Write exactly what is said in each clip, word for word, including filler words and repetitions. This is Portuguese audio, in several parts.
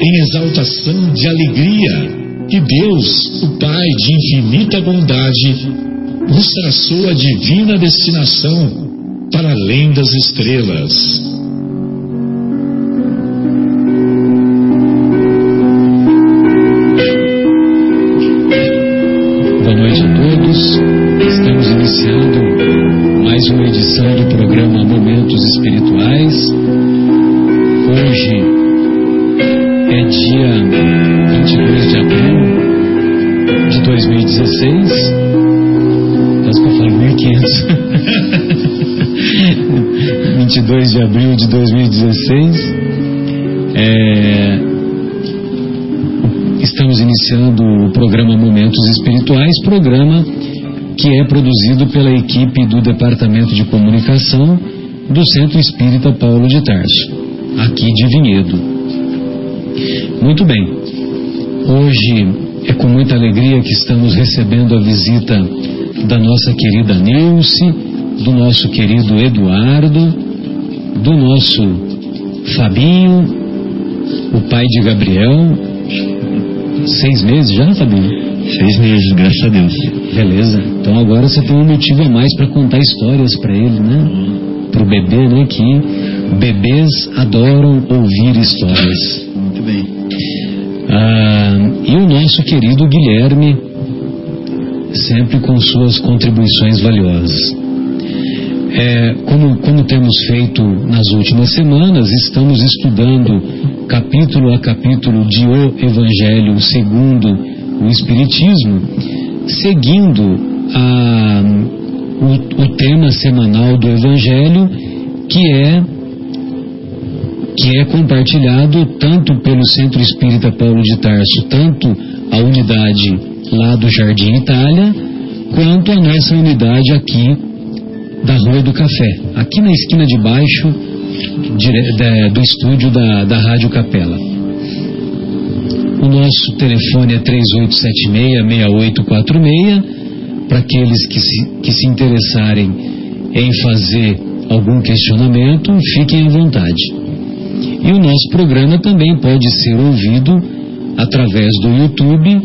em exaltação de alegria que Deus, o Pai de infinita bondade, nos traçou a divina destinação para além das estrelas. vinte e dois de abril de dois mil e dezesseis, é, estamos iniciando o programa Momentos Espirituais, programa que é produzido pela equipe do Departamento de Comunicação do Centro Espírita Paulo de Tarso, aqui de Vinhedo. Muito bem, hoje é com muita alegria que estamos recebendo a visita da nossa querida Nilce, do nosso querido Eduardo, do nosso Fabinho, o pai de Gabriel. Seis meses já, Fabinho? Seis meses, graças a Deus. Beleza, então agora você tem um motivo a mais para contar histórias para ele, né? Para o bebê, né? Que bebês adoram ouvir histórias. Muito bem. Ah, e o nosso querido Guilherme, sempre com suas contribuições valiosas. É, como, como temos feito nas últimas semanas, estamos estudando capítulo a capítulo de O Evangelho segundo o Espiritismo, seguindo a, o, o tema semanal do Evangelho, que é, que é compartilhado tanto pelo Centro Espírita Paulo de Tarso, tanto a unidade lá do Jardim Itália, quanto a nossa unidade aqui da Rua do Café, aqui na esquina de baixo dire... da... do estúdio da... da Rádio Capela. O nosso telefone é três oito sete seis, seis oito quatro seis, para aqueles que se... que se interessarem em fazer algum questionamento, fiquem à vontade. E o nosso programa também pode ser ouvido através do YouTube,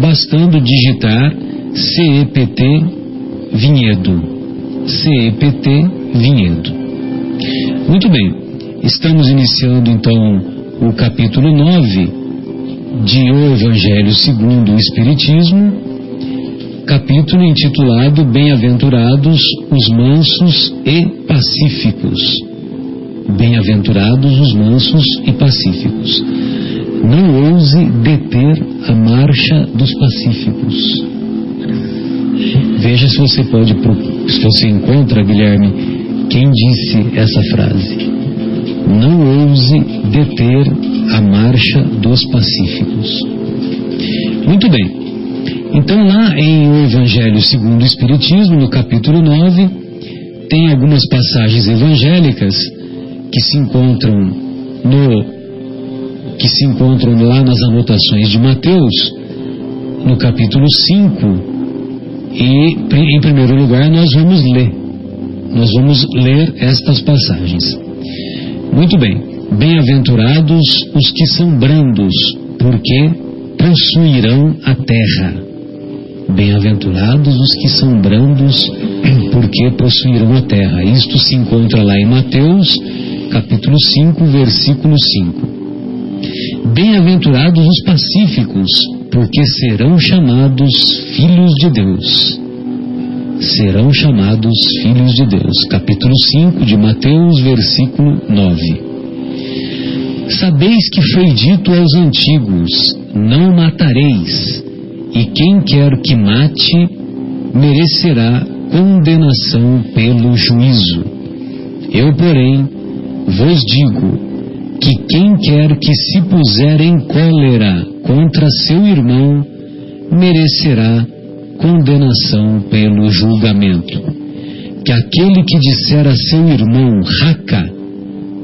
bastando digitar C E P T Vinhedo. C E P T Vinhedo. Muito bem, estamos iniciando então o capítulo nove de O Evangelho segundo o Espiritismo, capítulo intitulado Bem-aventurados os mansos e pacíficos. Bem-aventurados os mansos e pacíficos. Não ouse deter a marcha dos pacíficos. Veja se você pode, se você encontra, Guilherme, quem disse essa frase. Não ouse deter a marcha dos pacíficos. Muito bem. Então lá em O Evangelho segundo o Espiritismo, no capítulo nove, tem algumas passagens evangélicas que se encontram no que se encontram lá nas anotações de Mateus, no capítulo cinco. E, em primeiro lugar, nós vamos ler. Nós vamos ler estas passagens. Muito bem. Bem-aventurados os que são brandos, porque possuirão a terra. Bem-aventurados os que são brandos, porque possuirão a terra. Isto se encontra lá em Mateus, capítulo cinco, versículo cinco. Bem-aventurados os pacíficos, porque serão chamados filhos de Deus. Serão chamados filhos de Deus. Capítulo cinco de Mateus, versículo nove. Sabeis que foi dito aos antigos: não matareis, e quem quer que mate merecerá condenação pelo juízo. Eu, porém, vos digo que quem quer que se puser em cólera contra seu irmão merecerá condenação pelo julgamento. Que aquele que disser a seu irmão raca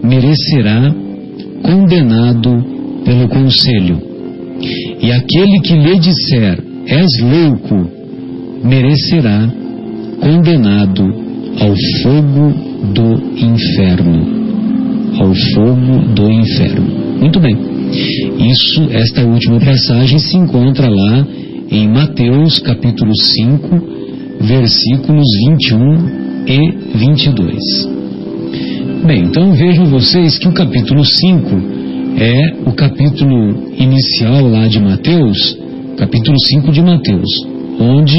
merecerá condenado pelo conselho. E aquele que lhe disser és louco merecerá condenado ao fogo do inferno. Ao fogo do inferno. Muito bem. Isso, esta última passagem se encontra lá em Mateus capítulo cinco, versículos vinte e um e vinte e dois. Bem, então vejam vocês que o capítulo cinco é o capítulo inicial lá de Mateus, capítulo cinco de Mateus, onde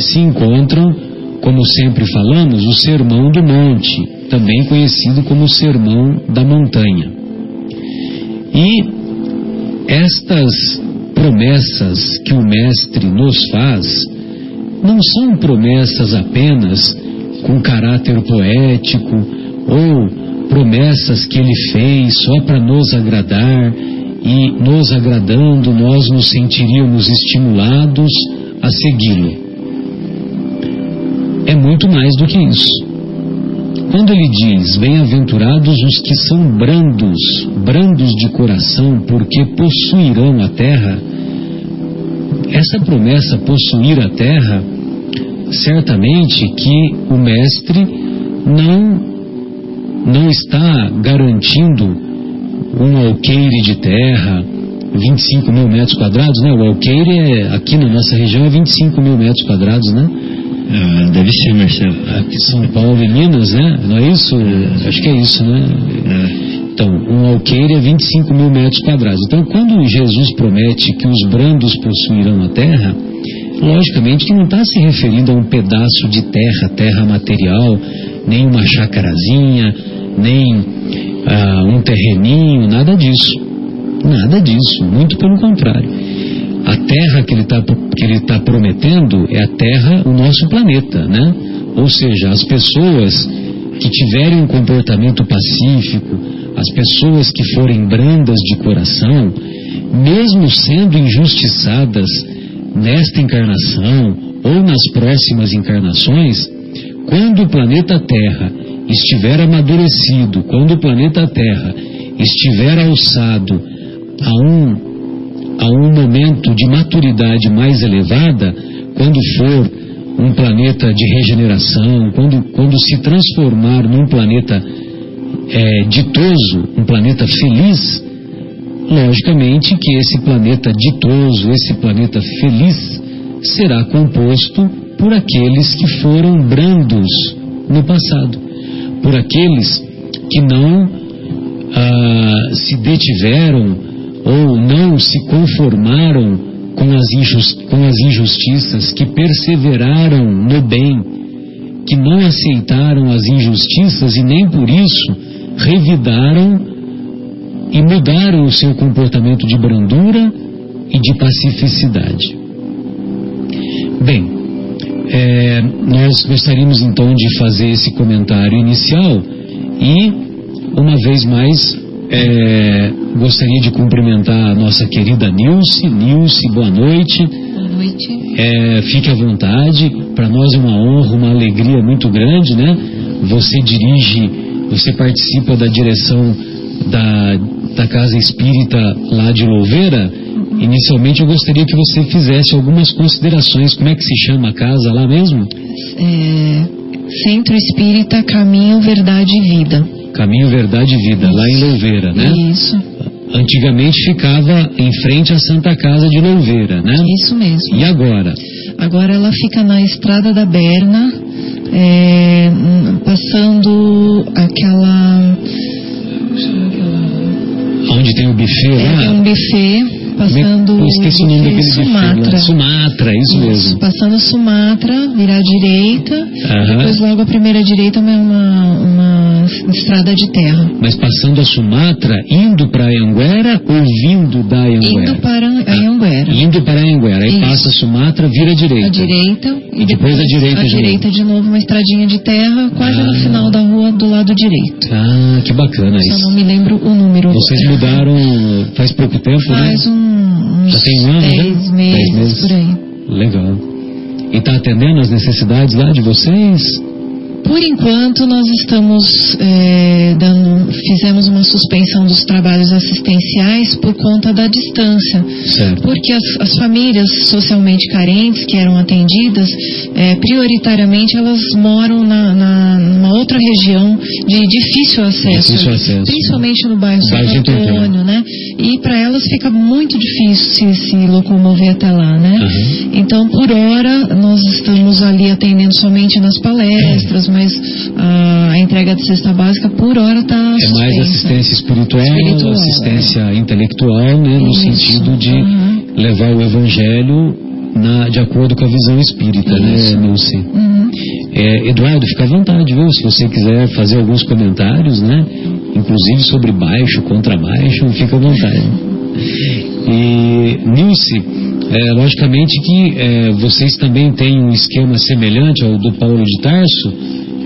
se encontram, como sempre falamos, o Sermão do Monte, também conhecido como Sermão da Montanha. E estas promessas que o Mestre nos faz não são promessas apenas com caráter poético ou promessas que Ele fez só para nos agradar, e nos agradando nós nos sentiríamos estimulados a segui-lo. É muito mais do que isso. Quando ele diz, bem-aventurados os que são brandos, brandos de coração, porque possuirão a terra, essa promessa possuir a terra, certamente que o Mestre não, não está garantindo um alqueire de terra, vinte e cinco mil metros quadrados, né? O alqueire é, aqui na nossa região é vinte e cinco mil metros quadrados, né? Ah, deve ser, Marcelo. Aqui São Paulo e Minas, né? Não é isso? É. Acho que é isso, né? É. Então, um alqueire é vinte e cinco mil metros quadrados. Então, quando Jesus promete que os brandos possuirão a terra, logicamente que não está se referindo a um pedaço de terra, terra material, nem uma chacarazinha, nem ah, um terreninho, nada disso. Nada disso, muito pelo contrário. A terra que ele está que ele tá prometendo é a terra, o nosso planeta, né? Ou seja, as pessoas que tiverem um comportamento pacífico, as pessoas que forem brandas de coração, mesmo sendo injustiçadas nesta encarnação ou nas próximas encarnações, quando o planeta Terra estiver amadurecido, quando o planeta Terra estiver alçado a um... a um momento de maturidade mais elevada, quando for um planeta de regeneração, quando, quando se transformar num planeta é, ditoso, um planeta feliz, logicamente que esse planeta ditoso, esse planeta feliz, será composto por aqueles que foram brandos no passado, por aqueles que não ah, se detiveram ou não se conformaram com as, injusti- com as injustiças, que perseveraram no bem, que não aceitaram as injustiças e nem por isso revidaram e mudaram o seu comportamento de brandura e de pacificidade. Bem, é, nós gostaríamos então de fazer esse comentário inicial e, uma vez mais, É, gostaria de cumprimentar a nossa querida Nilce. Nilce, boa noite. Boa noite. É, fique à vontade. Para nós é uma honra, uma alegria muito grande, né? Você dirige, você participa da direção da, da Casa Espírita lá de Louveira. Uhum. Inicialmente eu gostaria que você fizesse algumas considerações. Como é que se chama a casa lá mesmo? É, Centro Espírita Caminho Verdade e Vida. Caminho, Verdade e Vida, lá em Louveira, né? Isso. Antigamente ficava em frente à Santa Casa de Louveira, né? Isso mesmo. E agora? Agora ela fica na Estrada da Berna, é, passando aquela... Onde tem o buffet é, lá? Tem um buffet. Passando eu esqueci o nome daquele Sumatra. Filme, né? Sumatra, isso mesmo. Passando Sumatra, virar à direita, uhum. Depois logo a primeira direita é uma, uma estrada de terra. Mas passando a Sumatra, indo para Ianguera ou vindo da Ianguera? Indo para a Ianguera. Ah, indo para a Ianguera, aí passa a Sumatra, vira à direita. À direita e, e depois à direita de novo. À direita de novo, uma estradinha de terra, quase ah. no final da rua do lado direito. Ah, que bacana isso. Só não me lembro o número. Vocês mudaram faz pouco tempo, faz né? Faz um, uns Já tem um ano, dez, né? meses, dez meses, por aí. Legal. E está atendendo as necessidades lá de vocês? Por enquanto, nós estamos é, dando, fizemos uma suspensão dos trabalhos assistenciais por conta da distância. Certo. Porque as, as famílias socialmente carentes que eram atendidas, é, prioritariamente elas moram na, na, numa outra região de difícil acesso, difícil acesso principalmente no bairro São Antônio, né? E para elas fica muito difícil se, se locomover até lá, né? Uhum. Então, por hora, nós estamos ali atendendo somente nas palestras, é. mas ah, a entrega de cesta básica por hora está suspensa. É mais assistência espiritual, espiritual assistência é. intelectual, né, no sentido de uhum. levar o evangelho na, de acordo com a visão espírita, isso. né, Nilce? Uhum. É, Eduardo, fica à vontade, viu? Se você quiser fazer alguns comentários, né, inclusive sobre baixo, contra baixo, fica à vontade. E, Nilce... É, logicamente que é, vocês também têm um esquema semelhante ao do Paulo de Tarso,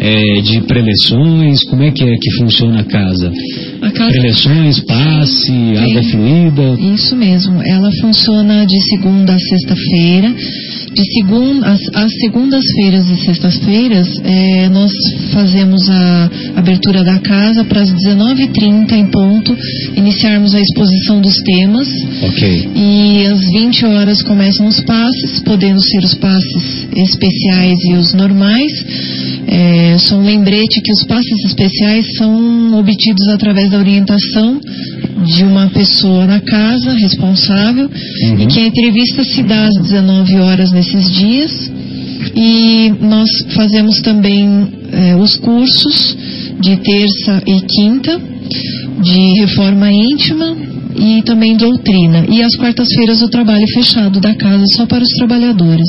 é, de preleções, como é que é que funciona a casa? A casa... Preleções, passe, Sim. água fluida? Isso mesmo, ela funciona de segunda a sexta-feira. De segunda, as, as segundas-feiras e sextas-feiras, é, nós fazemos a abertura da casa para as dezenove e trinta em ponto, iniciarmos a exposição dos temas. Ok. E às vinte horas começam os passes, podendo ser os passes especiais e os normais. É, só um lembrete que os passes especiais são obtidos através da orientação de uma pessoa na casa responsável, uhum. e que a entrevista se dá às dezenove horas nesses dias. E nós fazemos também eh, os cursos de terça e quinta de reforma íntima e também doutrina, e às quartas-feiras o trabalho fechado da casa só para os trabalhadores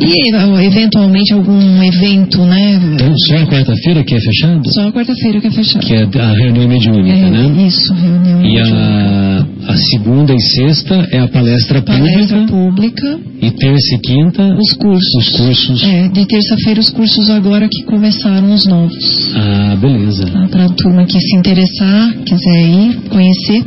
e eventualmente algum evento, né? Então só a quarta-feira que é fechado? Só a quarta-feira que é fechado, que é a reunião mediúnica, é, né? Isso, reunião e mediúnica. A, a segunda e sexta é a palestra, palestra pública, pública e terça e quinta os cursos, os cursos. É, de terça-feira os cursos agora que começaram os novos. Ah, beleza. Ah, para a turma que se interessar, quiser ir, conhecer.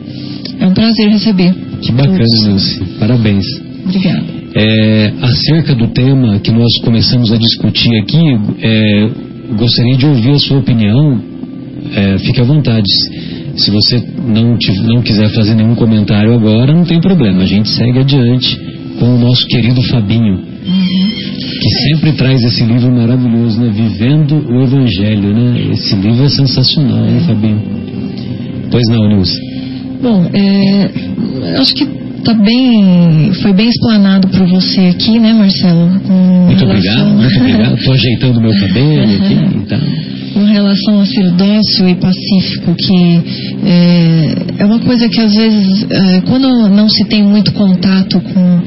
É um prazer receber. Que bacana, Nilce. Parabéns. Obrigada. É, acerca do tema que nós começamos a discutir aqui, é, gostaria de ouvir a sua opinião. É, fique à vontade. Se você não, te, não quiser fazer nenhum comentário agora, não tem problema. A gente segue adiante com o nosso querido Fabinho, uhum. que sempre traz esse livro maravilhoso, né? Vivendo o Evangelho, né? Esse livro é sensacional, né, Fabinho? Pois não, Nilce. Bom, é, acho que tá bem, foi bem explanado por você aqui, né, Marcelo? Com muito relação... obrigado, muito obrigado. Estou ajeitando meu cabelo aqui, então. Com relação a ser dócil e pacífico, que é, é uma coisa que às vezes, é, quando não se tem muito contato com...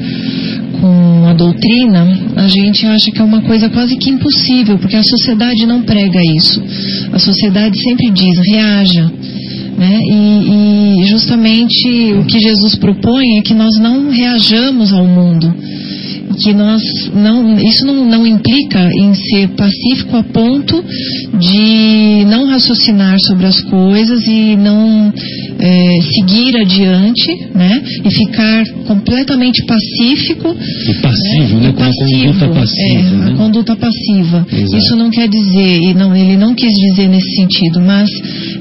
com a doutrina, a gente acha que é uma coisa quase que impossível, porque a sociedade não prega isso. A sociedade sempre diz, reaja, né? E, e justamente o que Jesus propõe é que nós não reajamos ao mundo, que nós não, isso não, não implica em ser pacífico a ponto de não raciocinar sobre as coisas e não é, seguir adiante, né? E ficar completamente pacífico e passivo, né? E passivo, com a conduta passiva, é, né? A conduta passiva. Exato. Isso não quer dizer, e não, ele não quis dizer nesse sentido, mas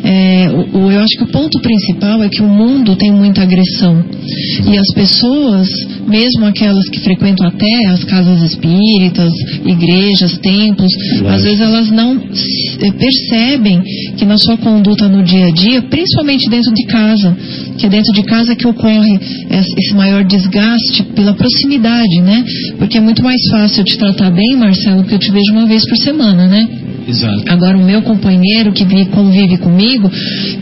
é, o, o, eu acho que o ponto principal é que o mundo tem muita agressão. Exato. E as pessoas, mesmo aquelas que frequentam a até as casas espíritas, igrejas, templos, claro. Às vezes elas não percebem que na sua conduta no dia a dia, principalmente dentro de casa, que é dentro de casa que ocorre esse maior desgaste pela proximidade, né? Porque é muito mais fácil eu te tratar bem, Marcelo, que eu te vejo uma vez por semana, né? Exato. Agora, o meu companheiro que convive comigo,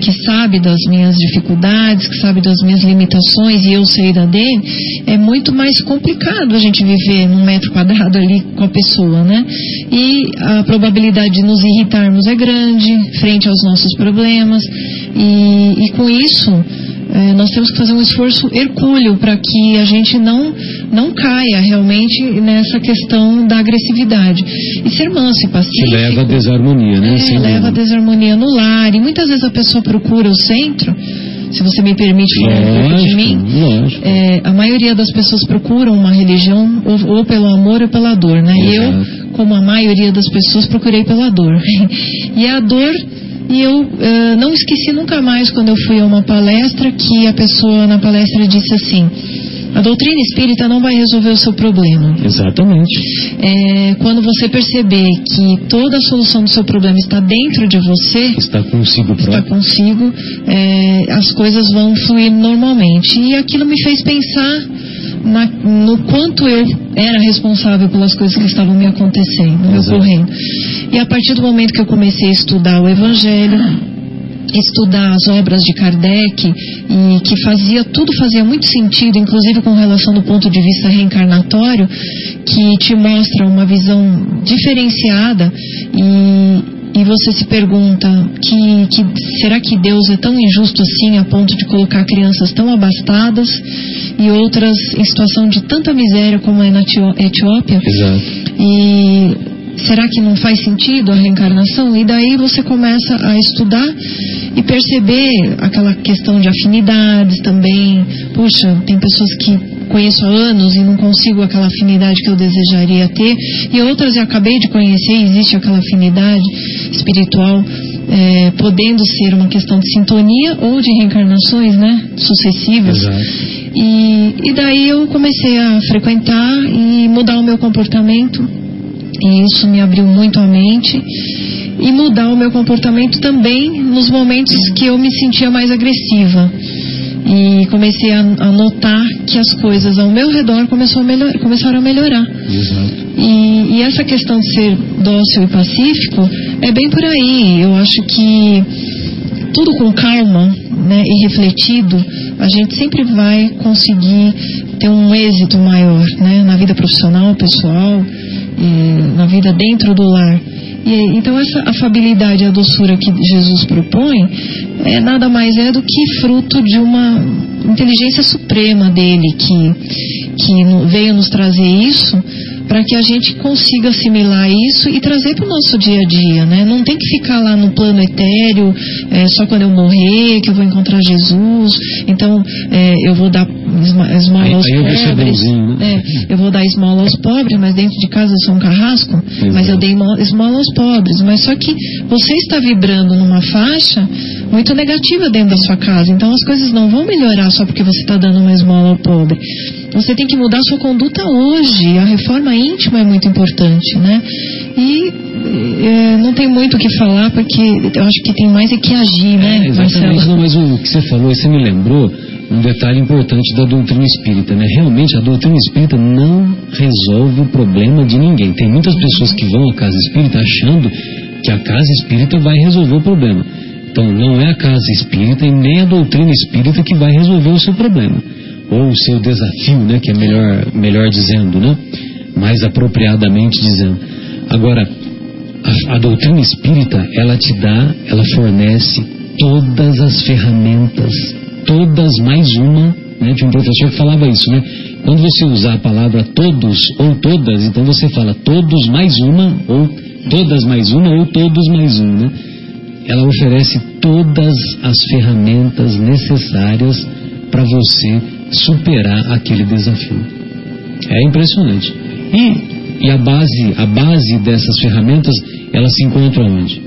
que sabe das minhas dificuldades, que sabe das minhas limitações, e eu sei da dele, é muito mais complicado a gente viver num metro quadrado ali com a pessoa, né? E a probabilidade de nos irritarmos é grande frente aos nossos problemas, e, e com isso... É, nós temos que fazer um esforço hercúleo para que a gente não, não caia realmente nessa questão da agressividade. E ser manso e pacífico... Que leva a desarmonia, né? É, leva a desarmonia no lar. E muitas vezes a pessoa procura o centro... Se você me permite falar um pouco de mim, é, a maioria das pessoas procuram uma religião ou, ou pelo amor ou pela dor, né? Eu, como a maioria das pessoas, procurei pela dor. E a dor... E eu uh, não esqueci nunca mais, quando eu fui a uma palestra, que a pessoa na palestra disse assim: a doutrina espírita não vai resolver o seu problema. Exatamente. É, quando você perceber que toda a solução do seu problema está dentro de você, está consigo próprio. Está consigo, é, as coisas vão fluir normalmente. E aquilo me fez pensar na, no quanto eu era responsável pelas coisas que estavam me acontecendo, me ocorrendo. E a partir do momento que eu comecei a estudar o Evangelho, estudar as obras de Kardec, e que fazia, tudo fazia muito sentido, inclusive com relação do ponto de vista reencarnatório, que te mostra uma visão diferenciada, e, e você se pergunta que, que, será que Deus é tão injusto assim a ponto de colocar crianças tão abastadas e outras em situação de tanta miséria como é na Etiópia? Exato. E... será que não faz sentido a reencarnação? E daí você começa a estudar e perceber aquela questão de afinidades também. Poxa, tem pessoas que conheço há anos e não consigo aquela afinidade que eu desejaria ter, e outras eu acabei de conhecer e existe aquela afinidade espiritual, é, podendo ser uma questão de sintonia ou de reencarnações, né, sucessivas. E, e daí eu comecei a frequentar e mudar o meu comportamento. E isso me abriu muito a mente, e mudar o meu comportamento também nos momentos que eu me sentia mais agressiva. E comecei a, a notar que as coisas ao meu redor começou a melhor, começaram a melhorar. Exato. E, e essa questão de ser dócil e pacífico é bem por aí. Eu acho que tudo com calma, né, e refletido, a gente sempre vai conseguir ter um êxito maior, né, na vida profissional, pessoal, e na vida dentro do lar. E, então essa afabilidade e a doçura que Jesus propõe é nada mais é do que fruto de uma inteligência suprema dele, que, que veio nos trazer isso para que a gente consiga assimilar isso e trazer para o nosso dia a dia, né? Não tem que ficar lá no plano etéreo, é, só quando eu morrer que eu vou encontrar Jesus, então é, eu vou dar esma, esmola aí, aos aí pobres, eu, né? é, eu vou dar esmola aos pobres, mas dentro de casa eu sou um carrasco. Exato. Mas eu dei esmola aos pobres, mas só que você está vibrando numa faixa muito negativa dentro da sua casa, então as coisas não vão melhorar só porque você está dando uma esmola ao pobre. Você tem que mudar a sua conduta hoje. A reforma íntima é muito importante, né? E é, não tem muito o que falar, porque eu acho que tem mais é que agir, né, é, exatamente. Não, mas o que você falou, você me lembrou um detalhe importante da doutrina espírita, né? Realmente a doutrina espírita não resolve o problema de ninguém. Tem muitas pessoas que vão à casa espírita achando que a casa espírita vai resolver o problema. Então não é a casa espírita e nem a doutrina espírita que vai resolver o seu problema, ou o seu desafio, né, que é melhor, melhor dizendo, né, mais apropriadamente dizendo. Agora, a, a doutrina espírita, ela te dá, ela fornece todas as ferramentas, todas mais uma, né, de um professor que falava isso, né, quando você usar a palavra todos ou todas, então você fala todos mais uma, ou todas mais uma, ou todos mais um, né, ela oferece todas as ferramentas necessárias para você superar aquele desafio. É impressionante. E, e a base, a base dessas ferramentas, ela se encontra onde?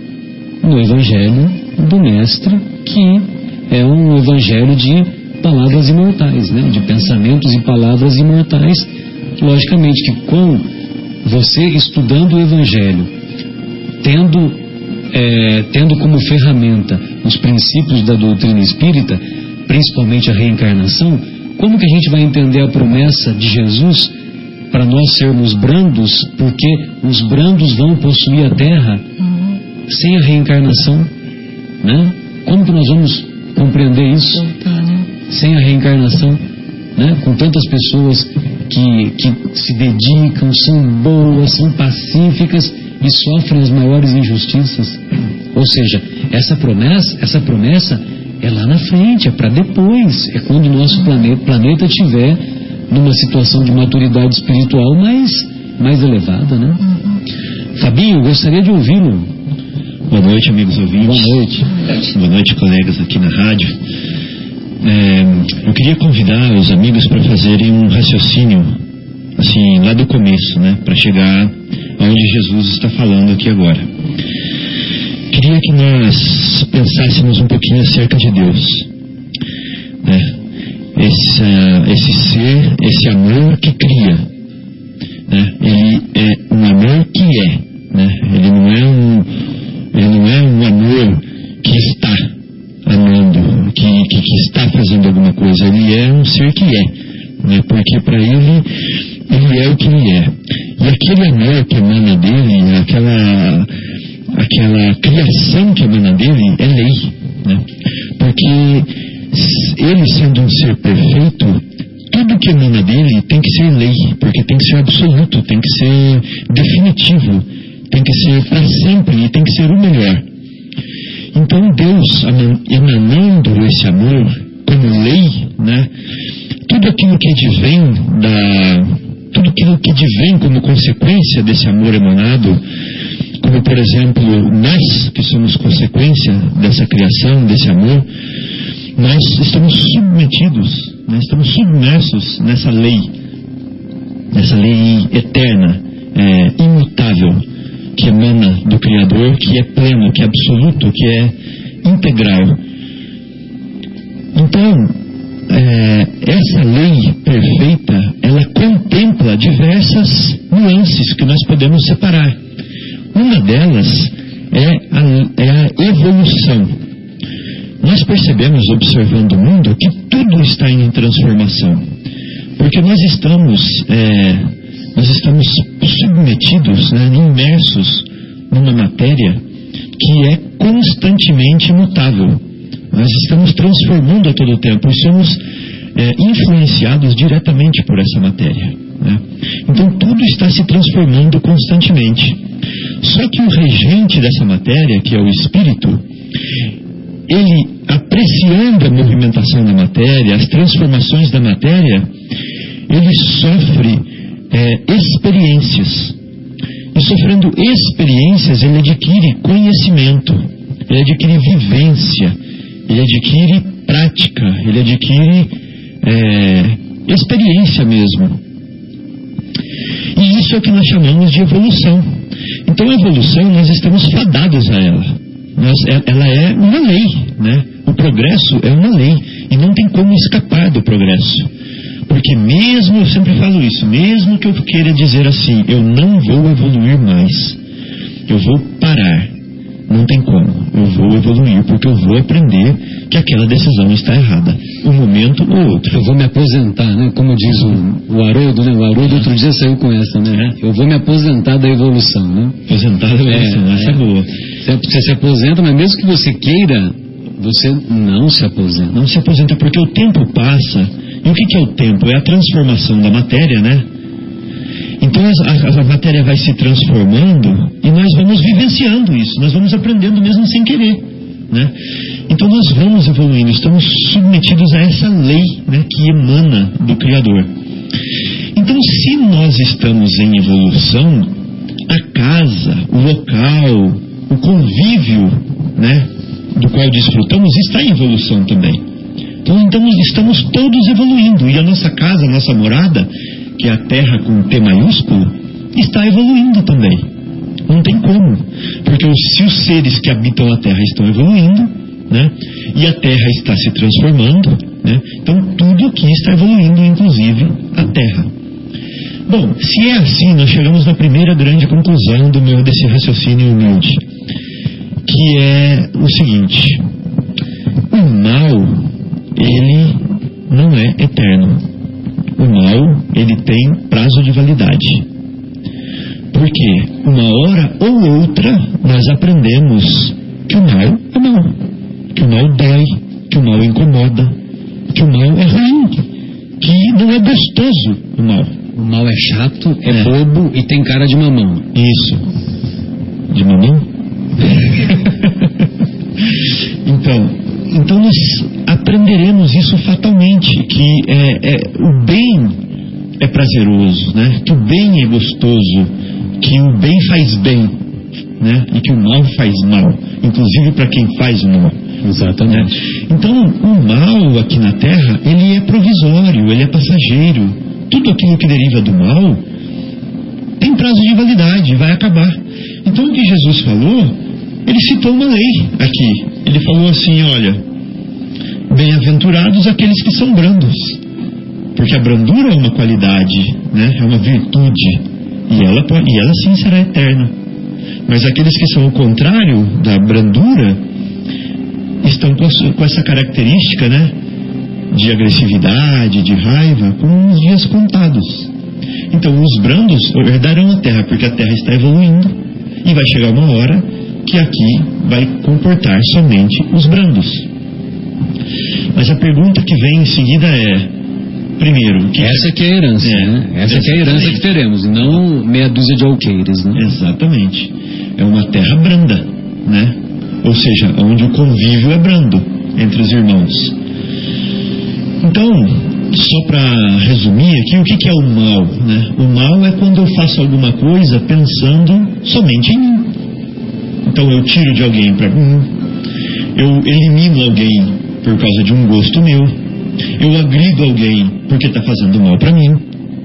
No Evangelho do Mestre, que é um Evangelho de palavras imortais, né? De pensamentos e palavras imortais. Logicamente que com você estudando o Evangelho, tendo, é, tendo como ferramenta os princípios da doutrina espírita, principalmente a reencarnação, como que a gente vai entender a promessa de Jesus para nós sermos brandos, porque os brandos vão possuir a terra? sem a reencarnação, né? Como que nós vamos compreender isso? Sem a reencarnação, né? Com tantas pessoas que, que se dedicam, são boas, são pacíficas e sofrem as maiores injustiças. Ou seja, essa promessa, essa promessa é lá na frente, é para depois, é quando o nosso planeta, planeta tiver numa situação de maturidade espiritual mais, mais elevada, né? Fabinho, gostaria de ouvi-lo. Boa noite, amigos ouvintes. Boa noite. Boa noite, colegas aqui na rádio. É, eu queria convidar os amigos para fazerem um raciocínio, assim, lá do começo, né? Para chegar aonde Jesus está falando aqui agora. Queria que nós pensássemos um pouquinho acerca de Deus, né? Esse, esse ser, esse amor que cria, né? Ele é um amor que é, né? Ele não é um, ele não é um amor que está amando, que, que, que está fazendo alguma coisa. Ele é um ser que é, né? Porque para ele, ele é o que ele é. E aquele amor que emana dele, aquela... aquela criação que emana dele é lei, né? Porque ele, sendo um ser perfeito, tudo que emana dele tem que ser lei, porque tem que ser absoluto, tem que ser definitivo, tem que ser para sempre e tem que ser o melhor. Então Deus, emanando esse amor como lei, né? Tudo aquilo que advém da... tudo aquilo que advém como consequência desse amor emanado, como, por exemplo, nós que somos consequência dessa criação, desse amor, nós estamos submetidos, nós estamos submersos nessa lei, nessa lei eterna, é, imutável, que emana do Criador, que é pleno, que é absoluto, que é integral. Então, É, essa lei perfeita, ela contempla diversas nuances que nós podemos separar. Uma delas é a, é a evolução. Nós percebemos, observando o mundo, que tudo está em transformação, porque nós estamos é, nós estamos submetidos, né, imersos numa matéria que é constantemente mutável. Nós estamos transformando a todo tempo e somos é, influenciados diretamente por essa matéria, né? Então tudo está se transformando constantemente. Só que o regente dessa matéria, que é o espírito, ele, apreciando a movimentação da matéria, as transformações da matéria, ele sofre é, experiências. E sofrendo experiências, ele adquire conhecimento, ele adquire vivência, ele adquire prática, ele adquire é, experiência mesmo. E isso é o que nós chamamos de evolução. Então a evolução, nós estamos fadados a ela. Nós, ela é uma lei, né? O progresso é uma lei e não tem como escapar do progresso. Porque mesmo, eu sempre falo isso, mesmo que eu queira dizer assim, eu não vou evoluir mais, eu vou parar. Não tem como, eu vou evoluir, porque eu vou aprender que aquela decisão está errada, um momento ou outro. Eu vou me aposentar, né? Como diz o, o Haroldo, né? O Haroldo outro dia saiu com essa, né? É. Eu vou me aposentar da evolução, né? Aposentar da evolução, é, essa é boa. Você se aposenta, mas mesmo que você queira, você não se aposenta. Não se aposenta, porque o tempo passa. E o que que é o tempo? É a transformação da matéria, né? Então a, a, a matéria vai se transformando e nós vamos vivenciando isso, nós vamos aprendendo mesmo sem querer, né? Então nós vamos evoluindo, estamos submetidos a essa lei, né, que emana do Criador. Então se nós estamos em evolução, a casa, o local, o convívio, né, do qual desfrutamos está em evolução também. Então, então estamos todos evoluindo e a nossa casa, a nossa morada, que a Terra com T maiúsculo, está evoluindo também. Não tem como, porque se os seres que habitam a Terra estão evoluindo, né, e a Terra está se transformando, né, então tudo aqui está evoluindo, inclusive a Terra. Bom, se é assim, nós chegamos na primeira grande conclusão do meu, desse raciocínio humilde, que é o seguinte: o mal, ele não é eterno. O mal, ele tem prazo de validade. Por é que uma hora ou outra nós aprendemos que o mal é mal, que o mal dói, que o mal incomoda, que o mal é ruim, que não é gostoso o mal. O mal é chato, é, é. bobo e tem cara de mamão. Isso. De mamão? Então, então nós aprenderemos isso fatalmente, que é, é, o bem é prazeroso, né? Que o bem é gostoso, que o bem faz bem, né? E que o mal faz mal, inclusive para quem faz o mal. Exatamente. Né? Então, o mal aqui na Terra, ele é provisório, ele é passageiro. Tudo aquilo que deriva do mal tem prazo de validade, vai acabar. Então, o que Jesus falou, ele citou uma lei aqui. Ele falou assim, olha, bem-aventurados aqueles que são brandos. Porque a brandura é uma qualidade, né? É uma virtude. E ela, pode, e ela sim será eterna. Mas aqueles que são o contrário da brandura estão com essa característica, né? De agressividade, de raiva, com os dias contados. Então os brandos herdarão a terra, porque a terra está evoluindo. E vai chegar uma hora que aqui vai comportar somente os brandos. Mas a pergunta que vem em seguida é... Primeiro, que essa que é a herança, é, né? Essa que é a herança que teremos, não meia dúzia de alqueires, né? Exatamente. É uma terra branda, né? Ou seja, onde o convívio é brando entre os irmãos. Então, só para resumir aqui, o que, que é o mal, né? O mal é quando eu faço alguma coisa pensando somente em mim. Então, eu tiro de alguém para mim, eu elimino alguém por causa de um gosto meu. Eu agrido alguém porque está fazendo mal para mim,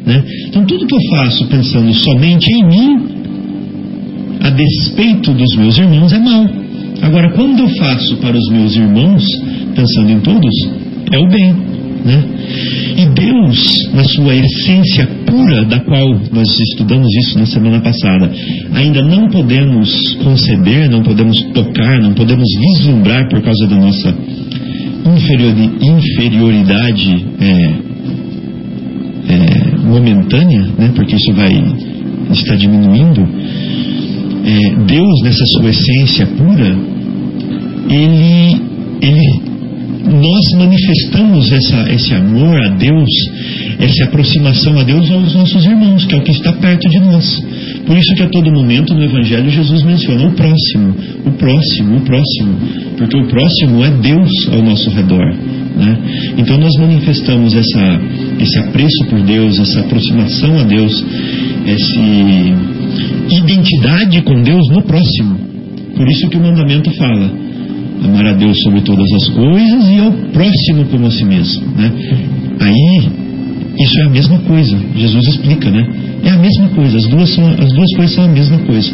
né? Então tudo que eu faço pensando somente em mim, a despeito dos meus irmãos, é mal. Agora, quando eu faço para os meus irmãos, pensando em todos, é o bem, né? E Deus, na sua essência pura, da qual nós estudamos isso na semana passada, ainda não podemos conceber, não podemos tocar, não podemos vislumbrar por causa da nossa inferioridade é, é, momentânea, né? Porque isso vai estar diminuindo. É, Deus, nessa sua essência pura, ele, ele, nós manifestamos essa, esse amor a Deus, essa aproximação a Deus aos nossos irmãos, que é o que está perto de nós. Por isso que a todo momento no Evangelho Jesus menciona o próximo, o próximo, o próximo. Porque o próximo é Deus ao nosso redor, né? Então nós manifestamos essa, esse apreço por Deus, essa aproximação a Deus, essa identidade com Deus no próximo. Por isso que o mandamento fala: amar a Deus sobre todas as coisas e ao próximo como a si mesmo, né? Aí, isso é a mesma coisa, Jesus explica, né? É a mesma coisa, as duas, são, as duas coisas são a mesma coisa.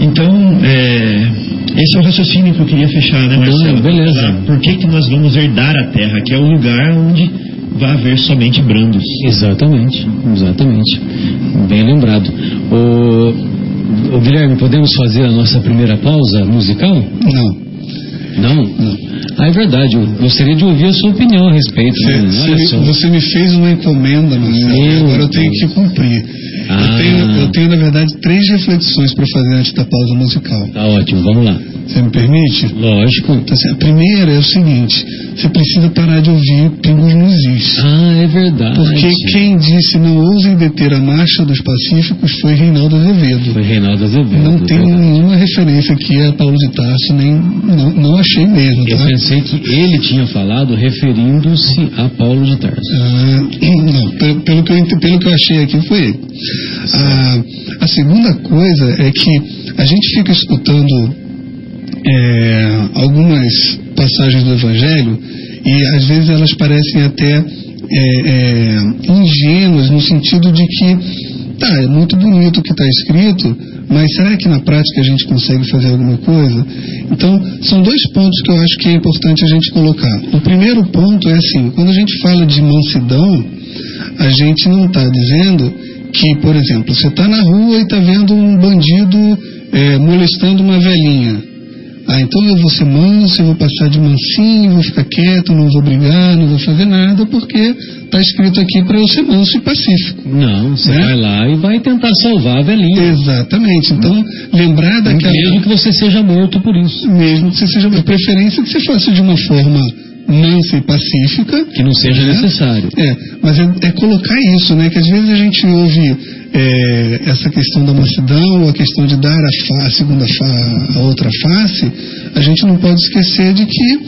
Então, é, esse é o raciocínio que eu queria fechar, né, Marcelo? Não, beleza. Por que, que nós vamos herdar a terra, que é o lugar onde vai haver somente brandos? Exatamente, exatamente. Bem lembrado. O, o Guilherme, podemos fazer a nossa primeira pausa musical? Não. Não? Não. Ah, é verdade, eu gostaria de ouvir a sua opinião a respeito. Cê, né? Olha só. Você me fez uma encomenda, Marcelo, agora eu tenho que cumprir. Ah. Eu, tenho, eu tenho, na verdade, três reflexões para fazer antes da pausa musical. Tá ótimo, vamos lá. Você me permite? Lógico. Então, assim, a primeira é o seguinte: você precisa parar de ouvir Pingos nos Is. Ah, é verdade. Porque quem disse não ousem deter a marcha dos pacíficos foi Reinaldo Azevedo. Foi Reinaldo Azevedo. Não tem verdade. Nenhuma referência aqui a Paulo de Tarso, nem, não, não achei mesmo. Tá? Eu pensei que ele tinha falado referindo-se a Paulo de Tarso. Ah, não, pelo, pelo, que eu, pelo que eu achei aqui foi ele. Ah, a segunda coisa é que a gente fica escutando É, algumas passagens do Evangelho e às vezes elas parecem até é, é, ingênuas, no sentido de que tá, é muito bonito o que está escrito, mas será que na prática a gente consegue fazer alguma coisa? Então são dois pontos que eu acho que é importante a gente colocar. O primeiro ponto é assim: quando a gente fala de mansidão, a gente não está dizendo que, por exemplo, você está na rua e está vendo um bandido é, molestando uma velhinha. Ah, então eu vou ser manso, eu vou passar de mansinho, vou ficar quieto, não vou brigar, não vou fazer nada, porque está escrito aqui para eu ser manso e pacífico. Não, você né? vai lá e vai tentar salvar a velhinha. Exatamente. Então, lembrar daquela... Mesmo que você seja morto por isso. Mesmo que você seja morto. A preferência é que você faça de uma forma... mansa e pacífica, que não seja né? necessário. É, mas é, é colocar isso, né? Que às vezes a gente ouve é, essa questão da mansidão, a questão de dar a, fa- a segunda fa- a outra face. A gente não pode esquecer de que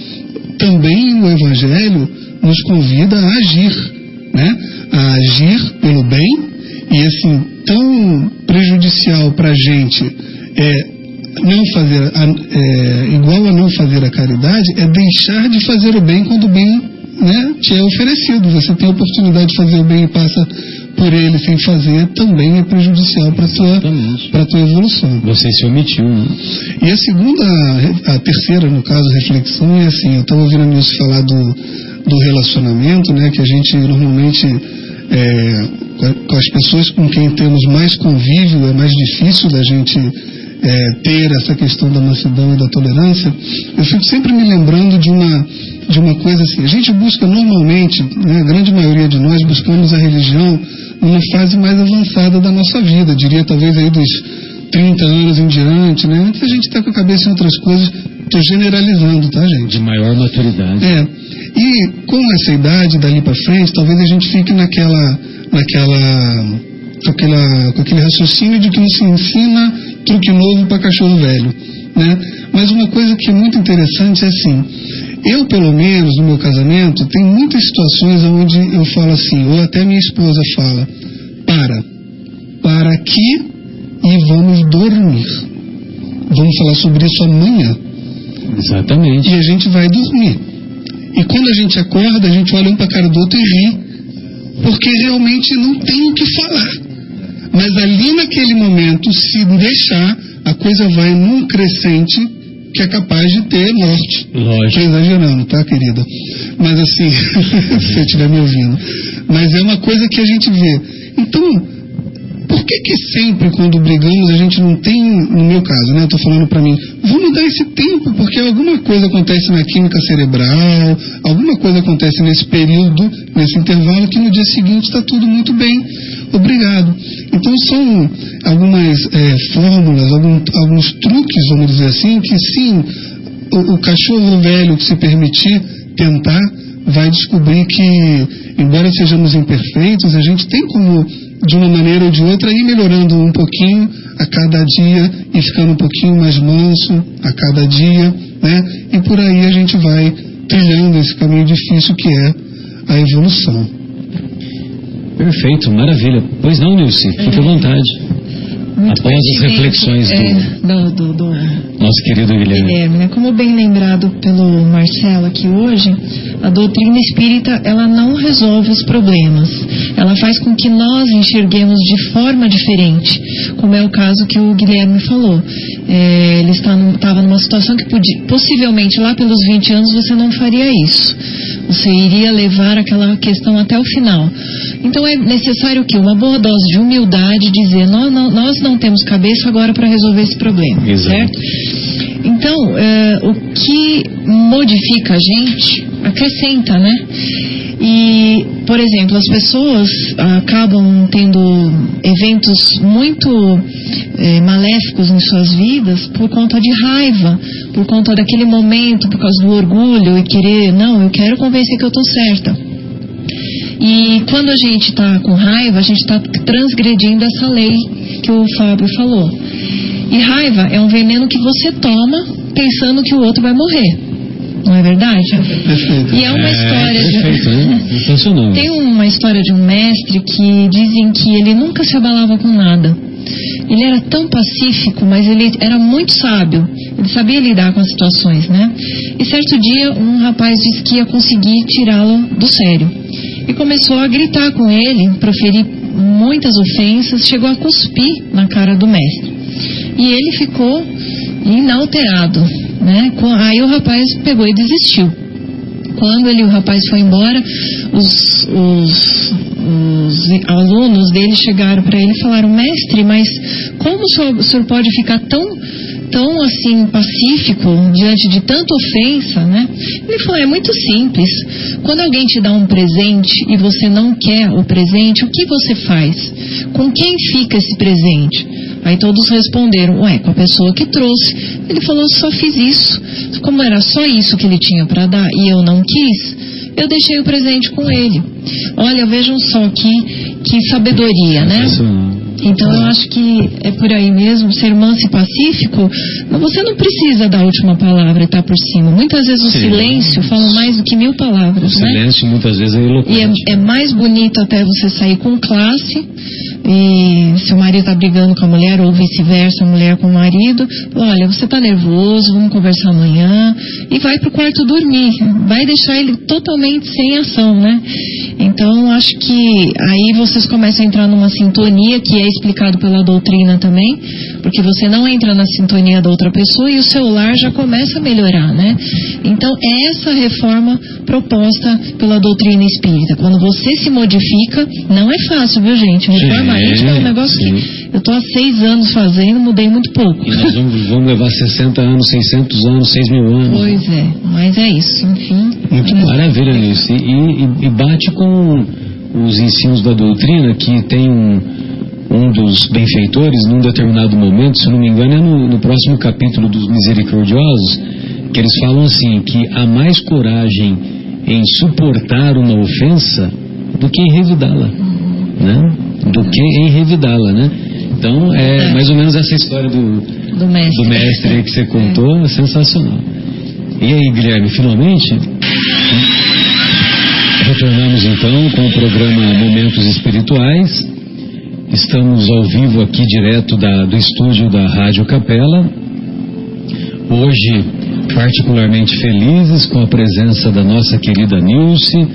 também o Evangelho nos convida a agir, né? A agir pelo bem. E assim, tão prejudicial para a gente é não fazer a, é, igual a não fazer a caridade é deixar de fazer o bem quando o bem né, te é oferecido. Você tem a oportunidade de fazer o bem e passa por ele sem fazer, também é prejudicial para a sua, pra tua evolução. Você se omitiu, né? E a segunda, a terceira, no caso, reflexão é assim: eu estava ouvindo a Nilce falar do, do relacionamento, né, que a gente normalmente é, com as pessoas com quem temos mais convívio é mais difícil da gente É, ter essa questão da mansidão e da tolerância. Eu fico sempre me lembrando de uma, de uma coisa assim. A gente busca normalmente, né, a grande maioria de nós buscamos a religião numa fase mais avançada da nossa vida, diria talvez aí dos trinta anos em diante, né? Antes a gente está com a cabeça em outras coisas. Estou generalizando, tá, gente? De maior maturidade. É. E com essa idade dali para frente, talvez a gente fique naquela, naquela, naquela, com aquele raciocínio de que não se ensina truque novo para cachorro velho, né? Mas uma coisa que é muito interessante é assim, eu pelo menos no meu casamento, tem muitas situações onde eu falo assim, ou até minha esposa fala, para, para aqui e vamos dormir. Vamos falar sobre isso amanhã. Exatamente. E a gente vai dormir. E quando a gente acorda, a gente olha um para a cara do outro e ri, porque realmente não tem o que falar. Mas ali naquele momento, se deixar, a coisa vai num crescente que é capaz de ter morte. Lógico. Estou exagerando, tá, querida? Mas assim, se você estiver me ouvindo. Mas é uma coisa que a gente vê. Então, por que que sempre quando brigamos a gente não tem, no meu caso, né, eu estou falando para mim, vamos dar esse tempo, porque alguma coisa acontece na química cerebral, alguma coisa acontece nesse período, nesse intervalo, que no dia seguinte está tudo muito bem. Obrigado. Então são algumas é, fórmulas, algum, alguns truques, vamos dizer assim, que sim, o, o cachorro velho que se permitir tentar vai descobrir que, embora sejamos imperfeitos, a gente tem como, de uma maneira ou de outra, ir melhorando um pouquinho a cada dia e ficando um pouquinho mais manso a cada dia, né? E por aí a gente vai trilhando esse caminho difícil que é a evolução. Perfeito, maravilha. Pois não, Nilce, fique à vontade. Muito após as reflexões do, é, do, do, do nosso querido Guilherme. Guilherme, né? Como bem lembrado pelo Marcelo aqui hoje, a doutrina espírita, ela não resolve os problemas. Ela faz com que nós enxerguemos de forma diferente, como é o caso que o Guilherme falou. É, ele estava numa situação que podia, possivelmente lá pelos vinte anos você não faria isso. Você iria levar aquela questão até o final. Então é necessário que uma boa dose de humildade, dizer, nós não, nós não temos cabeça agora para resolver esse problema. Exato. Certo? Então, é, o que modifica a gente, acrescenta, né? E, por exemplo, as pessoas acabam tendo eventos muito é, maléficos em suas vidas por conta de raiva, por conta daquele momento, por causa do orgulho e querer, não, eu quero convencer que eu estou certa. E quando a gente está com raiva, a gente está transgredindo essa lei que o Fábio falou. E raiva é um veneno que você toma pensando que o outro vai morrer. Não é verdade? Perfeito. E é uma história... É, perfeito, de... Funcionou. Tem uma história de um mestre que dizem que ele nunca se abalava com nada. Ele era tão pacífico, mas ele era muito sábio. Ele sabia lidar com as situações, né? E certo dia, um rapaz disse que ia conseguir tirá-lo do sério. E começou a gritar com ele, proferir muitas ofensas, chegou a cuspir na cara do mestre. E ele ficou inalterado. Né? Aí o rapaz pegou e desistiu. Quando ele, o rapaz foi embora, os, os, os alunos dele chegaram para ele e falaram: mestre, mas como o senhor, o senhor pode ficar tão tão assim pacífico diante de tanta ofensa, né? Ele falou, é muito simples. Quando alguém te dá um presente e você não quer o presente, o que você faz? Com quem fica esse presente? Aí todos responderam, ué, com a pessoa que trouxe. Ele falou, só fiz isso. Como era só isso que ele tinha para dar e eu não quis, eu deixei o presente com ele. Olha, vejam só que, que sabedoria, né? Então eu acho que é por aí mesmo, ser manso e pacífico, mas você não precisa da última palavra e estar por cima. Muitas vezes o Sim. silêncio fala mais do que mil palavras, o né? silêncio muitas vezes é eloquente. E é, é mais bonito até você sair com classe, e se o marido está brigando com a mulher, ou vice-versa, a mulher com o marido, olha, você está nervoso, vamos conversar amanhã, e vai para o quarto dormir, vai deixar ele totalmente sem ação, né? Então acho que aí vocês começam a entrar numa sintonia que é explicado pela doutrina também, porque você não entra na sintonia da outra pessoa e o seu lar já começa a melhorar, né? Então é essa reforma proposta pela doutrina espírita. Quando você se modifica, não é fácil, viu, gente? Reforma íntima é um negócio sim. que eu estou há seis anos fazendo, mudei muito pouco. E nós vamos, vamos levar sessenta anos, seiscentos anos, seis mil anos. Pois é, mas é isso, enfim. Muito é maravilha isso. E, e, e bate com os ensinos da doutrina, que tem um um dos benfeitores, num determinado momento, se não me engano, é no, no próximo capítulo dos Misericordiosos, que eles falam assim, que há mais coragem em suportar uma ofensa do que em revidá-la, né? Do que em revidá-la, né? Então, é mais ou menos essa história do, do mestre, do mestre aí que você contou, é sensacional. E aí, Guilherme, finalmente... Retornamos, então, com o programa Momentos Espirituais. Estamos ao vivo aqui direto da, do estúdio da Rádio Capela. Hoje, particularmente felizes com a presença da nossa querida Nilce,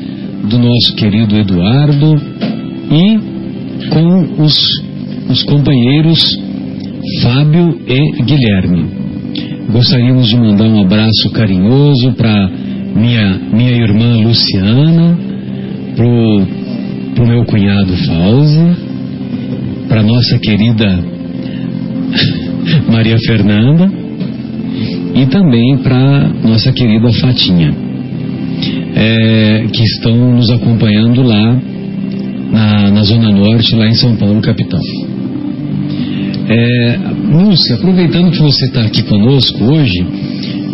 do nosso querido Eduardo e com os, os companheiros Fábio e Guilherme. Gostaríamos de mandar um abraço carinhoso para minha, minha irmã Luciana, para o meu cunhado Fauzi, para nossa querida Maria Fernanda e também para nossa querida Fatinha, é, que estão nos acompanhando lá na, na Zona Norte, lá em São Paulo, capital. É, Lúcia, aproveitando que você está aqui conosco hoje,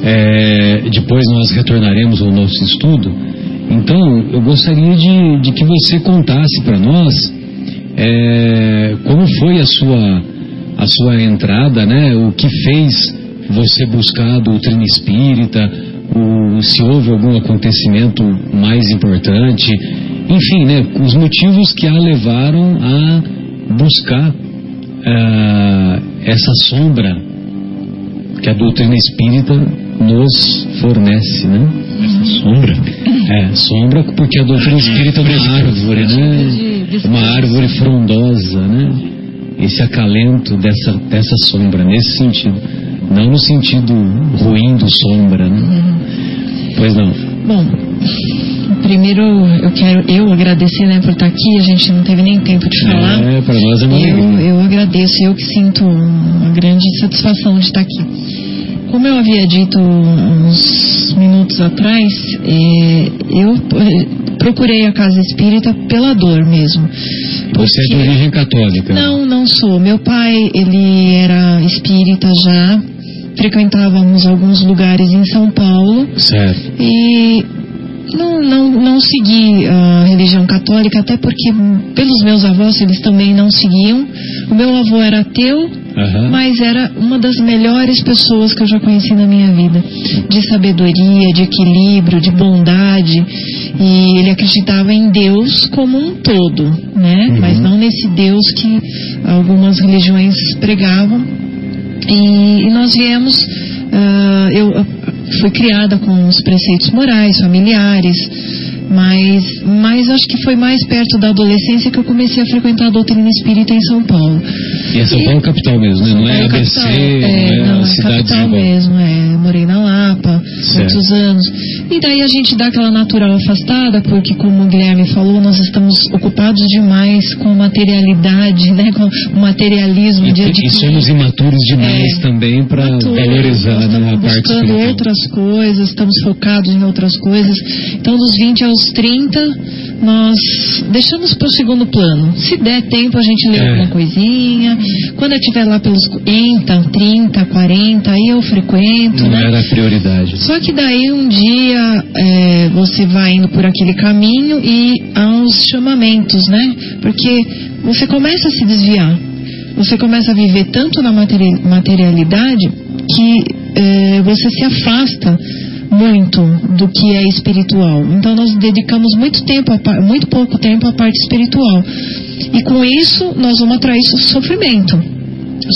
é, depois nós retornaremos ao nosso estudo, então eu gostaria de, de que você contasse para nós É, como foi a sua, a sua entrada, né? O que fez você buscar a doutrina espírita, o, se houve algum acontecimento mais importante, enfim, né? Os motivos que a levaram a buscar uh, essa sombra que a doutrina espírita nos fornece, né? Essa sombra? É, sombra porque a doutrina espírita é uma árvore, né? Uma árvore frondosa, né? Esse acalento dessa, dessa sombra, nesse sentido. Não no sentido ruim do sombra, né? Uhum. Pois não. Bom, primeiro eu quero eu agradecer, né, por estar aqui. A gente não teve nem tempo de falar. É, para nós é uma alegria. Eu agradeço, eu que sinto uma grande satisfação de estar aqui. Como eu havia dito uns minutos atrás, é, eu... procurei a casa espírita pela dor mesmo. Porque... Você é de origem católica? Não, não sou. Meu pai, ele era espírita já, frequentávamos alguns lugares em São Paulo. Certo. E não, não, não segui a religião católica, até porque pelos meus avós eles também não seguiam. O meu avô era ateu, uhum. mas era uma das melhores pessoas que eu já conheci na minha vida. De sabedoria, de equilíbrio, de bondade. E ele acreditava em Deus como um todo, né? Uhum. Mas não nesse Deus que algumas religiões pregavam. E, e nós viemos... Uh, eu fui criada com os preceitos morais, familiares... Mas, mas acho que foi mais perto da adolescência que eu comecei a frequentar a doutrina espírita em São Paulo. E é São Paulo e... capital mesmo, né? Não é A B C, capital, é, não é, não, é capital mesmo, é. Eu morei na Lapa, certo, muitos anos. E daí a gente dá aquela natural afastada, porque como o Guilherme falou, nós estamos ocupados demais com a materialidade, né? Com o materialismo. E, de, de... e somos imaturos demais é, também para valorizar a parte espiritual. Buscando outras coisas, estamos focados em outras coisas. Então, dos vinte aos Aos trinta, nós deixamos para o segundo plano. Se der tempo, a gente lê é. alguma coisinha. Quando eu estiver lá pelos quarenta, trinta, quarenta, aí eu frequento. Não né? era a prioridade. Só que daí um dia é, você vai indo por aquele caminho e há uns chamamentos, né? Porque você começa a se desviar. Você começa a viver tanto na materialidade que é, você se afasta muito do que é espiritual. Então nós dedicamos muito tempo a, muito pouco tempo à parte espiritual. E com isso nós vamos atrair sofrimento.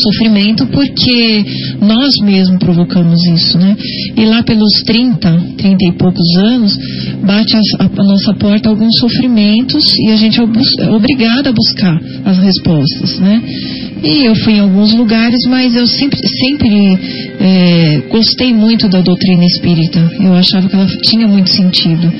Sofrimento porque nós mesmos provocamos isso, né? E lá pelos trinta, trinta e poucos anos, bate a, a nossa porta alguns sofrimentos e a gente é, obus, é obrigada a buscar as respostas, né? E eu fui em alguns lugares, mas eu sempre, sempre é, gostei muito da doutrina espírita. Eu achava que ela tinha muito sentido.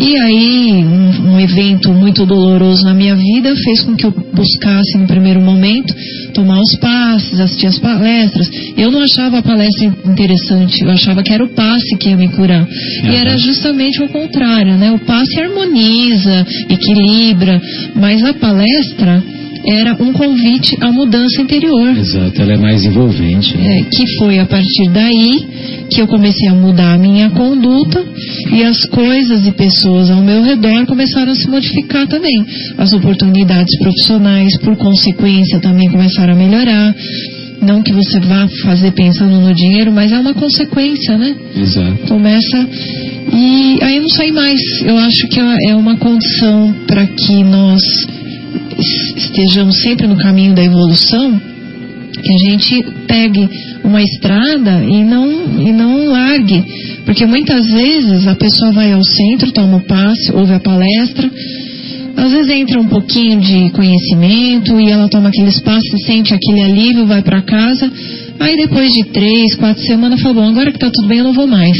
E aí, um, um evento muito doloroso na minha vida fez com que eu buscasse, no primeiro momento, tomar os passes, assistir as palestras. Eu não achava a palestra interessante, eu achava que era o passe que ia me curar. E era justamente o contrário, né? O passe harmoniza, equilibra, mas a palestra era um convite à mudança interior. Exato, ela é mais envolvente, né? É, que foi a partir daí que eu comecei a mudar a minha conduta e as coisas e pessoas ao meu redor começaram a se modificar também. As oportunidades profissionais, por consequência, também começaram a melhorar. Não que você vá fazer pensando no dinheiro, mas é uma consequência, né? Exato. Começa... E aí eu não saí mais. Eu acho que é uma condição para que nós estejamos sempre no caminho da evolução, que a gente pegue uma estrada e não, e não largue, porque muitas vezes a pessoa vai ao centro, toma o passe, ouve a palestra, às vezes entra um pouquinho de conhecimento e ela toma aquele espaço, sente aquele alívio, vai para casa, aí depois de três, quatro semanas fala, bom, agora que tá tudo bem eu não vou mais.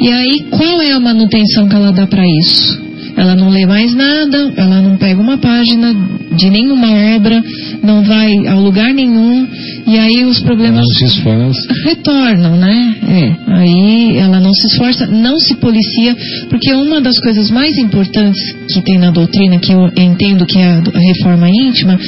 E aí qual é a manutenção que ela dá para isso? Ela não lê mais nada, ela não pega uma página de nenhuma obra, não vai a lugar nenhum, e aí os problemas retornam, né? É. Aí ela não se esforça, não se policia, porque uma das coisas mais importantes que tem na doutrina, que eu entendo que é a reforma íntima,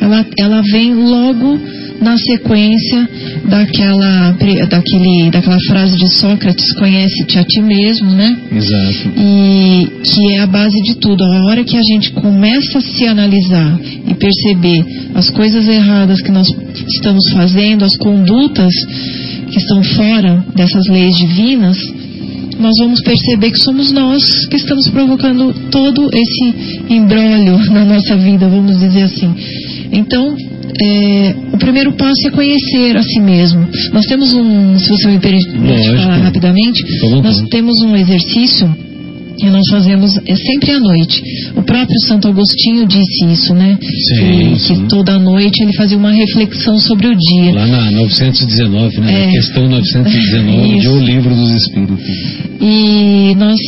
ela, ela vem logo na sequência daquela, daquele, daquela frase de Sócrates, conhece-te a ti mesmo, né? Exato. E que é a base de tudo. A hora que a gente começa a se analisar e perceber as coisas erradas que nós estamos fazendo, as condutas que estão fora dessas leis divinas, nós vamos perceber que somos nós que estamos provocando todo esse embrólio na nossa vida, vamos dizer assim. Então, é, o primeiro passo é conhecer a si mesmo. Nós temos um, se você me permite falar rapidamente, nós temos um exercício que nós fazemos é sempre à noite. O próprio Santo Agostinho disse isso, né? Sim, que, sim. que toda noite ele fazia uma reflexão sobre o dia. Lá na novecentos e dezenove, né? É, na questão novecentos e dezenove de O Livro dos Espíritos. E nós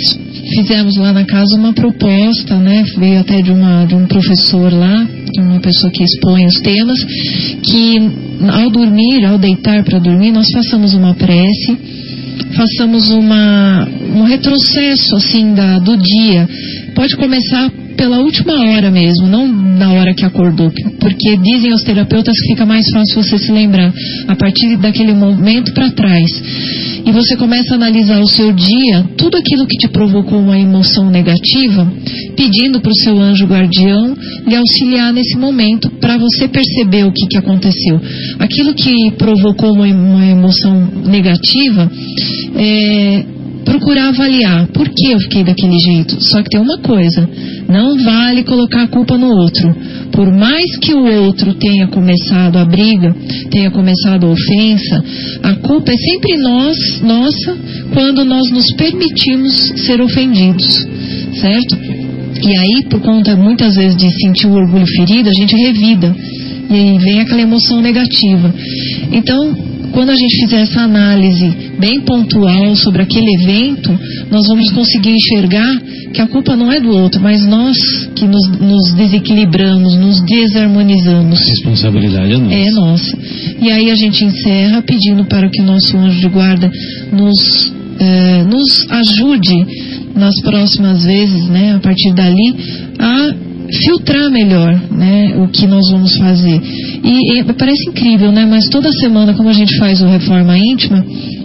fizemos lá na casa uma proposta, né? Veio até de, uma, de um professor lá, uma pessoa que expõe os temas, que ao dormir, ao deitar para dormir, nós façamos uma prece, façamos uma, um retrocesso assim da, do dia. Pode começar pela última hora mesmo, não na hora que acordou, porque dizem os terapeutas que fica mais fácil você se lembrar a partir daquele momento para trás. E você começa a analisar o seu dia, tudo aquilo que te provocou uma emoção negativa, pedindo para o seu anjo guardião lhe auxiliar nesse momento para você perceber o que, que aconteceu. Aquilo que provocou uma, uma emoção negativa, é, procurar avaliar por que eu fiquei daquele jeito. Só que tem uma coisa, não vale colocar a culpa no outro. Por mais que o outro tenha começado a briga, tenha começado a ofensa, a culpa é sempre nós, nossa, quando nós nos permitimos ser ofendidos, certo? E aí, por conta muitas vezes de sentir o orgulho ferido, a gente revida e aí vem aquela emoção negativa. Então, quando a gente fizer essa análise bem pontual sobre aquele evento, nós vamos conseguir enxergar que a culpa não é do outro, mas nós que nos, nos desequilibramos, nos desarmonizamos. A responsabilidade é nossa. É nossa. E aí a gente encerra pedindo para que o nosso anjo de guarda nos, eh, nos ajude nas próximas vezes, né, a partir dali, a filtrar melhor, né, o que nós vamos fazer. E, e parece incrível, né, mas toda semana, como a gente faz o Reforma Íntima,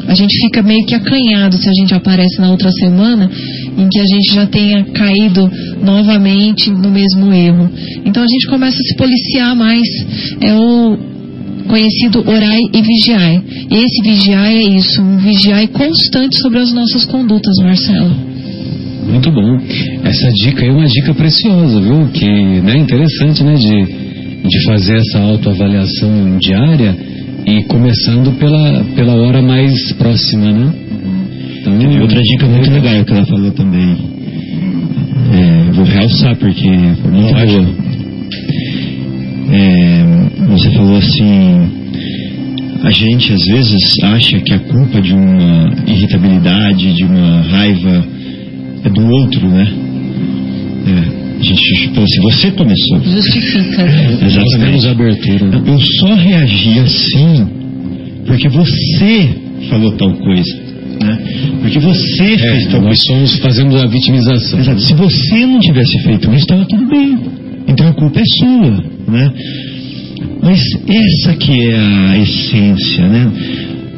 a gente fica meio que acanhado se a gente aparece na outra semana em que a gente já tenha caído novamente no mesmo erro. Então a gente começa a se policiar mais. É o conhecido orai e vigiai. Esse vigiai é isso, um vigiai constante sobre as nossas condutas, Marcelo. Muito bom. Essa dica é uma dica preciosa, viu? Que é, né, interessante, né, de, de fazer essa autoavaliação diária e começando pela, pela hora mais próxima, né? Então, tem outra dica muito legal que ela falou também. É, vou realçar porque foi muito boa. É, você falou assim... A gente às vezes acha que a culpa de uma irritabilidade, de uma raiva... é do outro, né? É, a gente falou assim, você começou. Justifica. Exatamente. Abertura. Eu só reagi assim porque você falou tal coisa, né? Porque você é, fez tal nós coisa. Nós somos fazendo a vitimização. Exato. Se você não tivesse feito isso, estava tudo bem. Então a culpa é sua, né? Mas essa que é a essência, né?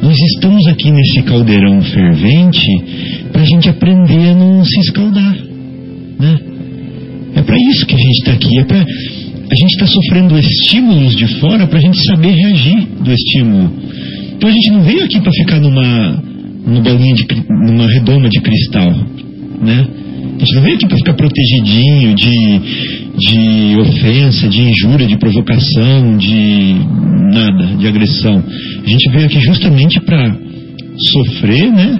Nós estamos aqui nesse caldeirão fervente para a gente aprender a não se escaldar, né? É para isso que a gente está aqui. É pra... A gente está sofrendo estímulos de fora para a gente saber reagir do estímulo. Então a gente não veio aqui para ficar numa, numa, bolinha de, numa redoma de cristal, né? A gente não veio aqui para ficar protegidinho de, de ofensa, de injúria, de provocação, de nada, de agressão. A gente veio aqui justamente para sofrer, né,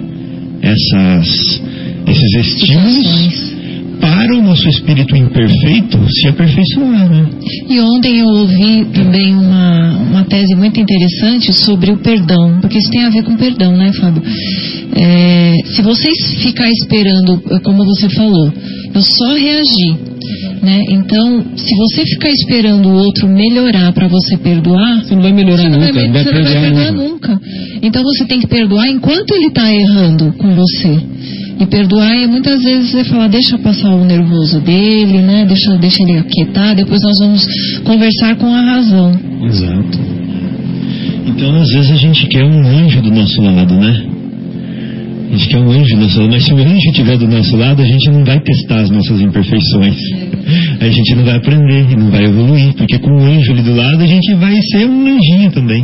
essas, esses estímulos para o nosso espírito imperfeito se aperfeiçoar, né? E ontem eu ouvi também uma, uma tese muito interessante sobre o perdão, porque isso tem a ver com perdão, né, Fábio? É, se vocês ficar esperando, como você falou, eu só reagi, né? Então, se você ficar esperando o outro melhorar para você perdoar, você não vai melhorar nunca. Você não vai, você não vai perdoar nunca. Então você tem que perdoar enquanto ele está errando com você. E perdoar é muitas vezes você falar, deixa passar o nervoso dele, né? Deixa, deixa ele aquietar, depois nós vamos conversar com a razão. Exato. Então às vezes a gente quer um anjo do nosso lado, né? A gente quer um anjo do nosso lado, mas se o anjo estiver do nosso lado, a gente não vai testar as nossas imperfeições. A gente não vai aprender, não vai evoluir, porque com o anjo ali do lado a gente vai ser um anjinho também,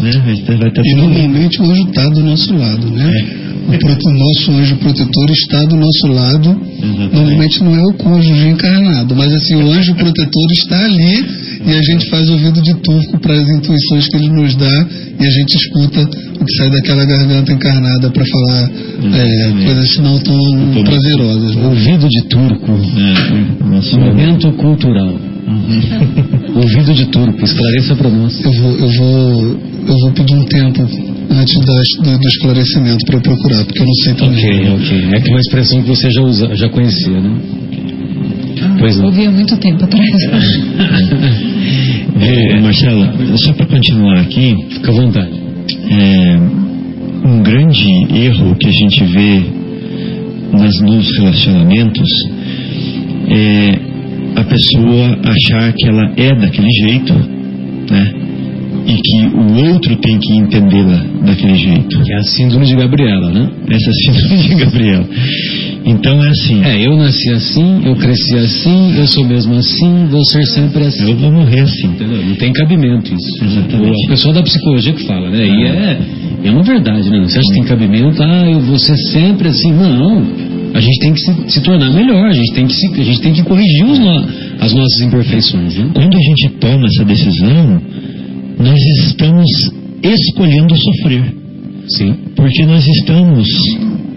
né? A gente vai estar e normalmente o anjo está do nosso lado, né? É. O, pro, o nosso anjo protetor está do nosso lado. Exatamente. Normalmente não é o cônjuge encarnado, mas assim, o anjo protetor está ali e a gente faz ouvido de turco para as intuições que ele nos dá e a gente escuta o que sai daquela garganta encarnada para falar é, coisas não tão prazerosas. Ouvido de turco, é, nosso momento cultural. Uhum. Ouvido de turco, esclareça para nós. Eu vou, eu vou, eu vou pedir um tempo antes do, do esclarecimento para eu procurar, porque eu não sei também. Ok, ok. É que uma expressão que você já, usa, já conhecia, né? Ah, pois não. Ouvi há muito tempo atrás. é, Marcela, só para continuar aqui, fica à vontade. É, um grande erro que a gente vê nas, nos relacionamentos é a pessoa achar que ela é daquele jeito, né? E que o outro tem que entendê-la daquele jeito. Que é a síndrome de Gabriela, né? Essa síndrome de Gabriela. Então é assim. É, eu nasci assim, eu cresci assim, eu sou mesmo assim, vou ser sempre assim. Eu vou morrer assim. Entendeu? Não tem cabimento isso. Exatamente. O pessoal da psicologia que fala, né? E é, é uma verdade, né? Você acha que tem cabimento? Ah, eu vou ser sempre assim. Não. A gente tem que se, se tornar melhor, a gente tem que, se, a gente tem que corrigir os no, as nossas imperfeições. Né? Quando a gente toma essa decisão, nós estamos escolhendo sofrer. Sim. Porque nós estamos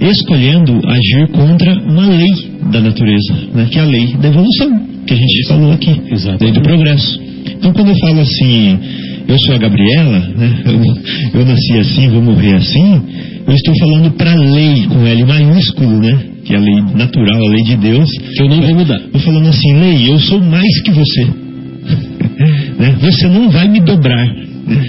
escolhendo agir contra uma lei da natureza, né? Que é a lei da evolução, que a gente falou aqui. Exato. Lei do progresso. Então quando eu falo assim, eu sou a Gabriela, né? eu, eu nasci assim, vou morrer assim, eu estou falando para a lei com L maiúsculo, né? Que é a lei natural, a lei de Deus, que eu não vou mudar. Eu falando assim, lei, eu sou mais que você. Né? Você não vai me dobrar. Né?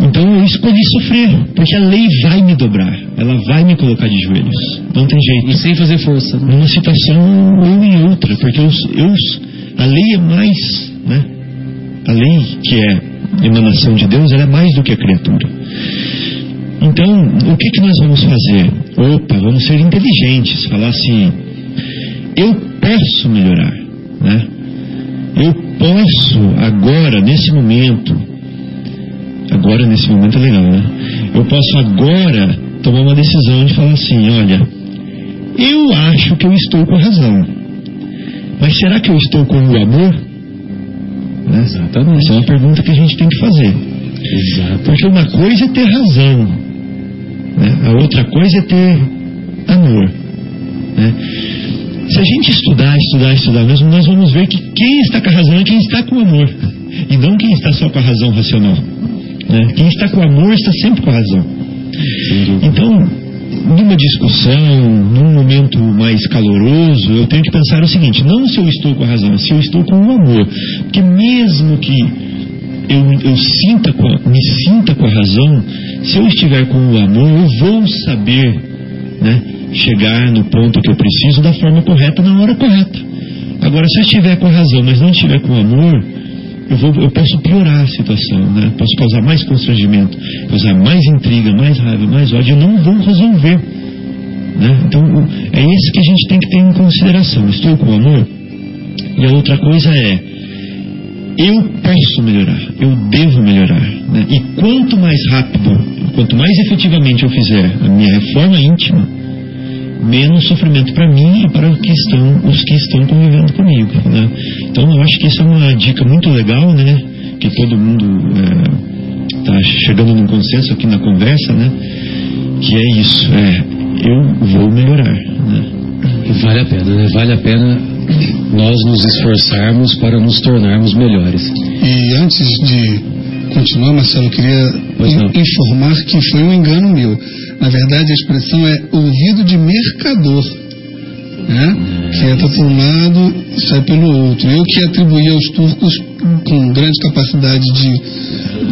Então eu escolhi sofrer, porque a lei vai me dobrar, ela vai me colocar de joelhos. Não tem jeito. E sem fazer força. Né? Numa situação ou em outra, porque eu, eu, a lei é mais, né? A lei que é emanação de Deus, ela é mais do que a criatura. Então, o que, que nós vamos fazer? Opa, vamos ser inteligentes, falar assim, eu posso melhorar, né? Eu posso agora, nesse momento, agora nesse momento é legal, né? Eu posso agora tomar uma decisão de falar assim, olha, eu acho que eu estou com a razão, mas será que eu estou com o amor? Né? Exatamente. Essa é uma pergunta que a gente tem que fazer. Exato. Porque uma coisa é ter razão. A outra coisa é ter amor, né? Se a gente estudar, estudar, estudar mesmo, nós vamos ver que quem está com a razão é quem está com o amor, e não quem está só com a razão racional, né? Quem está com o amor está sempre com a razão. Então, numa discussão, num momento mais caloroso, eu tenho que pensar o seguinte, não se eu estou com a razão, se eu estou com o amor. Porque mesmo que Eu, eu sinta com a, me sinta com a razão, se eu estiver com o amor, eu vou saber, né, chegar no ponto que eu preciso da forma correta, na hora correta. Agora, se eu estiver com a razão, mas não estiver com o amor, eu, vou, eu posso piorar a situação, né? Posso causar mais constrangimento, causar mais intriga, mais raiva, mais ódio, eu não vou resolver, né? Então, é isso que a gente tem que ter em consideração. Estou com o amor? E a outra coisa é, eu posso melhorar, eu devo melhorar, né? E quanto mais rápido, quanto mais efetivamente eu fizer a minha reforma íntima, menos sofrimento para mim e para os que estão, os que estão convivendo comigo, né? Então eu acho que essa é uma dica muito legal, né? Que todo mundo está é, chegando num consenso aqui na conversa, né? Que é isso, é, eu vou melhorar, né? Vale a pena, né? Vale a pena nós nos esforçarmos para nos tornarmos melhores. E antes de continuar, Marcelo, eu queria informar que foi um engano meu. Na verdade, a expressão é ouvido de mercador, né? É. Que entra por um lado e sai pelo outro. Eu que atribuí aos turcos, com grande capacidade de,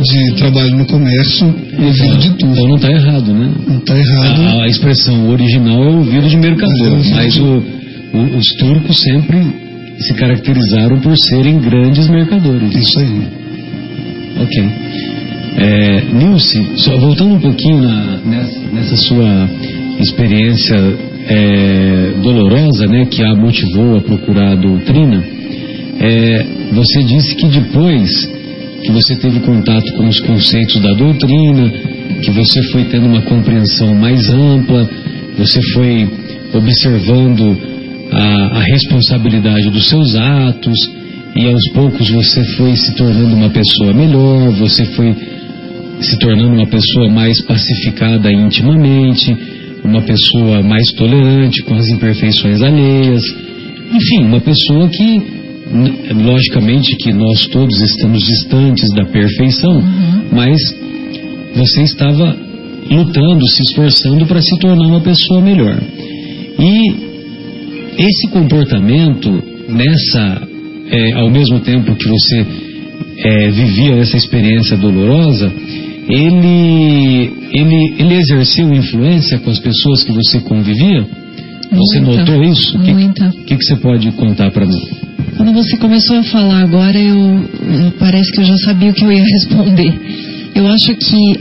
de trabalho no comércio, ouvido de turco. Então não está errado, né? Não está errado. A, a expressão original é ouvido de mercador, ouvido mas de... o... Os turcos sempre se caracterizaram por serem grandes mercadores. Isso aí. Ok. É, Nilce, só voltando um pouquinho na, nessa, nessa sua experiência é, dolorosa, né, que a motivou a procurar a doutrina, é, você disse que depois que você teve contato com os conceitos da doutrina, que você foi tendo uma compreensão mais ampla, você foi observando A, a responsabilidade dos seus atos, e aos poucos você foi se tornando uma pessoa melhor, você foi se tornando uma pessoa mais pacificada intimamente, uma pessoa mais tolerante com as imperfeições alheias, enfim, uma pessoa que, logicamente que nós todos estamos distantes da perfeição, uhum. Mas você estava lutando, se esforçando para se tornar uma pessoa melhor. E esse comportamento, nessa, é, ao mesmo tempo que você é, vivia essa experiência dolorosa, ele, ele, ele exerceu influência com as pessoas que você convivia? Muita, você notou isso? Muita. O que, que, que você pode contar para mim? Quando você começou a falar agora, eu, eu parece que eu já sabia o que eu ia responder. Eu acho que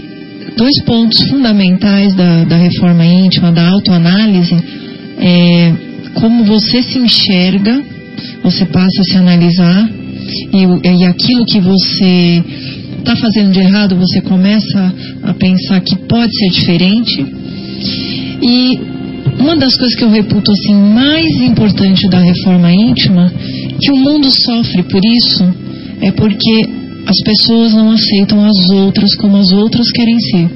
dois pontos fundamentais da, da reforma íntima, da autoanálise... é, como você se enxerga, você passa a se analisar, e, e aquilo que você está fazendo de errado, você começa a pensar que pode ser diferente. E uma das coisas que eu reputo assim, mais importante da reforma íntima, que o mundo sofre por isso, é porque as pessoas não aceitam as outras como as outras querem ser.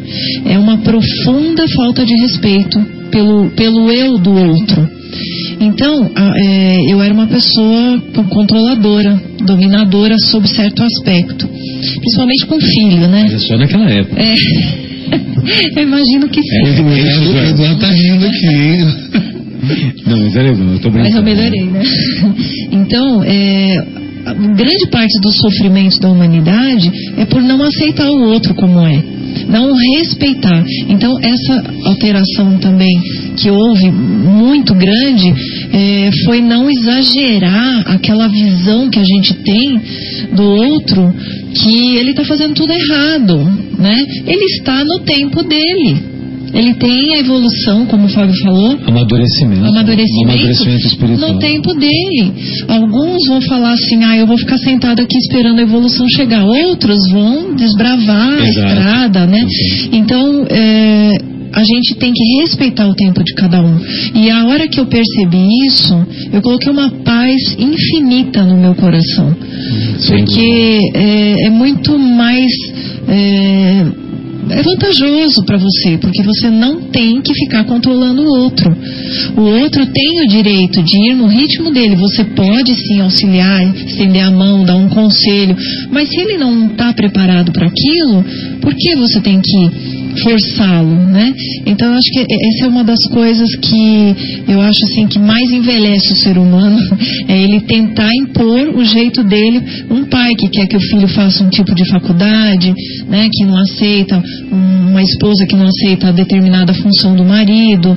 É uma profunda falta de respeito pelo, pelo eu do outro. Então, a, é, eu era uma pessoa controladora, dominadora sob certo aspecto, principalmente com filho, né? Mas é só naquela época. É, eu imagino que sim. O Eduardo tá rindo aqui. Não, mas é legal, eu tô brincando. Mas eu melhorei, né? Então, é... grande parte dos sofrimentos da humanidade é por não aceitar o outro como é, não respeitar. Então essa alteração também que houve muito grande é, foi não exagerar aquela visão que a gente tem do outro, que ele está fazendo tudo errado, né? Ele está no tempo dele. Ele tem a evolução, como o Fábio falou, amadurecimento, amadurecimento, amadurecimento espiritual no tempo dele. Alguns vão falar assim, ah, eu vou ficar sentado aqui esperando a evolução chegar. Outros vão desbravar. Exato. A estrada, né? Sim. Então, é, a gente tem que respeitar o tempo de cada um. E a hora que eu percebi isso, eu coloquei uma paz infinita no meu coração. Sim. Porque é, é muito mais... É, é vantajoso para você, porque você não tem que ficar controlando o outro. O outro tem o direito de ir no ritmo dele. Você pode sim auxiliar, estender a mão, dar um conselho, mas se ele não está preparado para aquilo, por que você tem que forçá-lo, né? Então eu acho que essa é uma das coisas que eu acho assim que mais envelhece o ser humano, é ele tentar impor o jeito dele. Um pai que quer que o filho faça um tipo de faculdade, né, que não aceita, uma esposa que não aceita a determinada função do marido,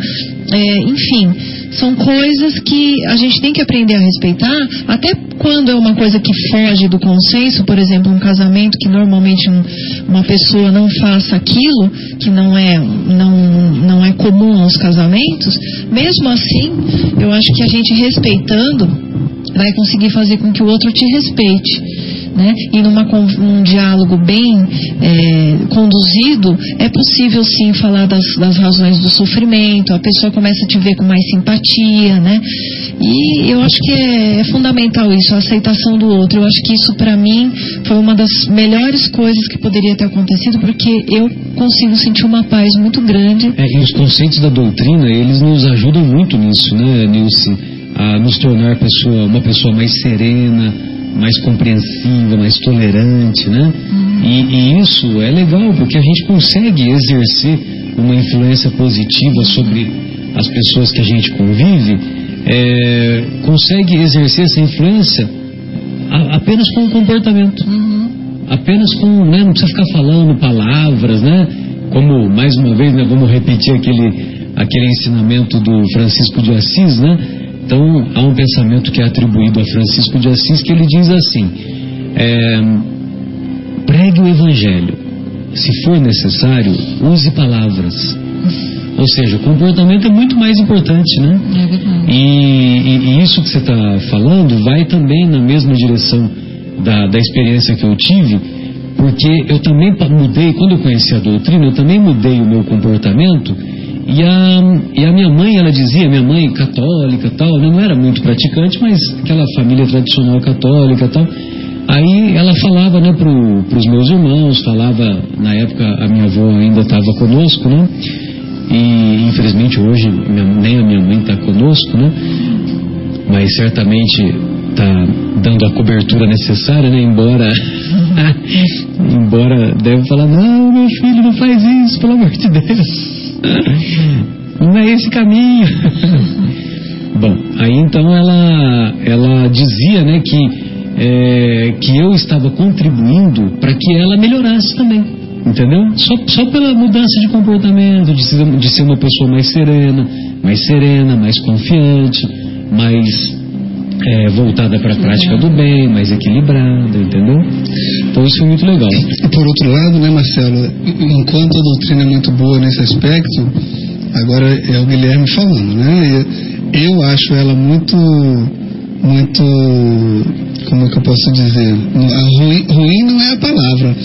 é, enfim, são coisas que a gente tem que aprender a respeitar, até quando é uma coisa que foge do consenso. Por exemplo, um casamento que normalmente um, uma pessoa não faça aquilo, que não é, não, não é comum aos casamentos, mesmo assim, eu acho que a gente respeitando vai conseguir fazer com que o outro te respeite, né? E numa, num diálogo bem é, conduzido, é possível sim falar das, das razões do sofrimento. A pessoa começa a te ver com mais simpatia, né? E eu acho que é, é fundamental isso, a aceitação do outro. Eu acho que isso para mim foi uma das melhores coisas que poderia ter acontecido, porque eu consigo sentir uma paz muito grande. É, e os conceitos da doutrina, eles nos ajudam muito nisso, né, Nilce? A nos tornar pessoa, uma pessoa mais serena, mais compreensiva, mais tolerante, né? Uhum. E, e isso é legal, porque a gente consegue exercer uma influência positiva sobre as pessoas que a gente convive, é, consegue exercer essa influência a, apenas com o comportamento. Uhum. Apenas com, né, não precisa ficar falando palavras, né? Como, mais uma vez, né, vamos repetir aquele, aquele ensinamento do Francisco de Assis, né? Então, há um pensamento que é atribuído a Francisco de Assis, que ele diz assim, é, pregue o Evangelho, se for necessário, use palavras. Ou seja, o comportamento é muito mais importante, né? É verdade. E, e, e isso que você está falando vai também na mesma direção da, da experiência que eu tive, porque eu também mudei, quando eu conheci a doutrina, eu também mudei o meu comportamento. E a, e a minha mãe, ela dizia, minha mãe católica e tal, não era muito praticante, mas aquela família tradicional católica e tal. Aí ela falava, né, pro, pros meus irmãos, falava, na época a minha avó ainda estava conosco, né? E infelizmente hoje minha, nem a minha mãe está conosco, né? Mas certamente está dando a cobertura necessária, né? Embora... embora deve falar, não, meu filho, não faz isso, pelo amor de Deus. Não é esse caminho. Bom, aí então ela, ela dizia, né, que, é, que eu estava contribuindo para que ela melhorasse também, entendeu? Só, só pela mudança de comportamento, de ser, de ser uma pessoa mais serena, mais serena, mais confiante, mais é, voltada para a prática do bem, mais equilibrada, entendeu? Então isso foi muito legal. E por outro lado, né, Marcelo, enquanto a doutrina é muito boa nesse aspecto, agora é o Guilherme falando, né? eu acho ela muito, muito, como é que eu posso dizer? Ruim, ruim não é a palavra,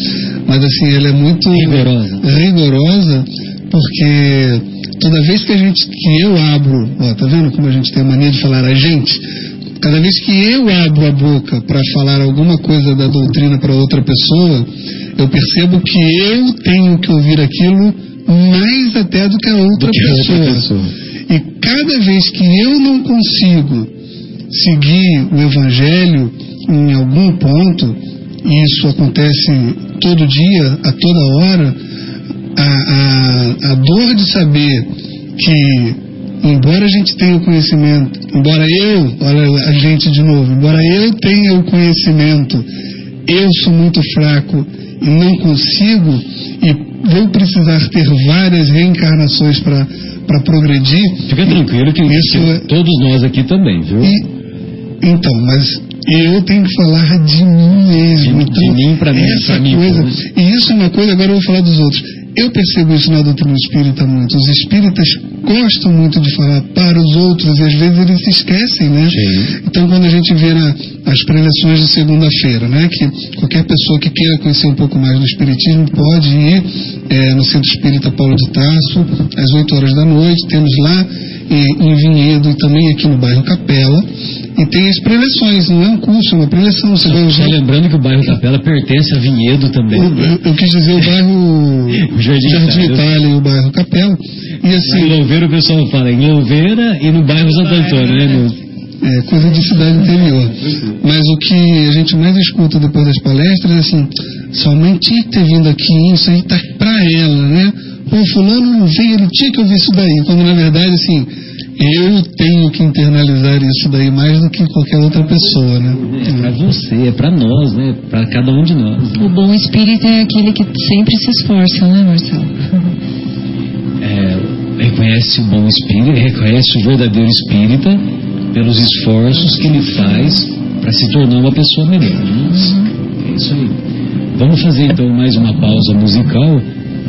mas assim, ela é muito rigorosa, rigorosa porque toda vez que a gente, que eu abro, ó, tá vendo como a gente tem a mania de falar a gente? Cada vez que eu abro a boca para falar alguma coisa da doutrina para outra pessoa, eu percebo que eu tenho que ouvir aquilo mais até do que a outra, que pessoa. outra pessoa. E cada vez que eu não consigo seguir o Evangelho em algum ponto, e isso acontece todo dia, a toda hora, a, a, a dor de saber que... Embora a gente tenha o conhecimento, embora eu, olha a gente de novo, embora eu tenha o conhecimento, eu sou muito fraco e não consigo, e vou precisar ter várias reencarnações para progredir. Fica tranquilo que isso é... todos nós aqui também, viu? E, então, mas eu tenho que falar de mim mesmo. De, então, de mim para mim, essa mim, coisa. Mim. E isso é uma coisa, agora eu vou falar dos outros. Eu percebo isso na doutrina espírita muito. Os espíritas gostam muito de falar para os outros e às vezes eles se esquecem, né? Sim. Então, quando a gente vê na, as preleções de segunda-feira, né? Que qualquer pessoa que queira conhecer um pouco mais do espiritismo pode ir é, no Centro Espírita Paulo de Tarso, às oito horas da noite. Temos lá e, em Vinhedo e também aqui no bairro Capela. E tem as preleções, não é um curso, é uma preleção. Você vai usar... Lembrando que o bairro Capela pertence a Vinhedo também. Eu, eu, eu quis dizer o bairro... Jardim, Jardim Itália, Itália e o bairro Capela. E assim, em Louveira o pessoal fala em Louveira e no bairro Santo Antônio, né, meu? É, coisa de cidade interior. Mas o que a gente mais escuta depois das palestras é assim: sua mãe tinha que ter vindo aqui, isso aí tá pra ela, né? Pô, fulano não veio, ele tinha que ouvir isso daí. Quando na verdade, assim, eu tenho que internalizar isso daí mais do que qualquer outra pessoa, né? É pra você, é pra nós, né? Pra cada um de nós. Né? O bom espírito é aquele que sempre se esforça, né, Marcelo? É, reconhece o bom espírito, reconhece o verdadeiro espírita pelos esforços que ele faz para se tornar uma pessoa melhor. Né? É isso aí. Vamos fazer então mais uma pausa musical.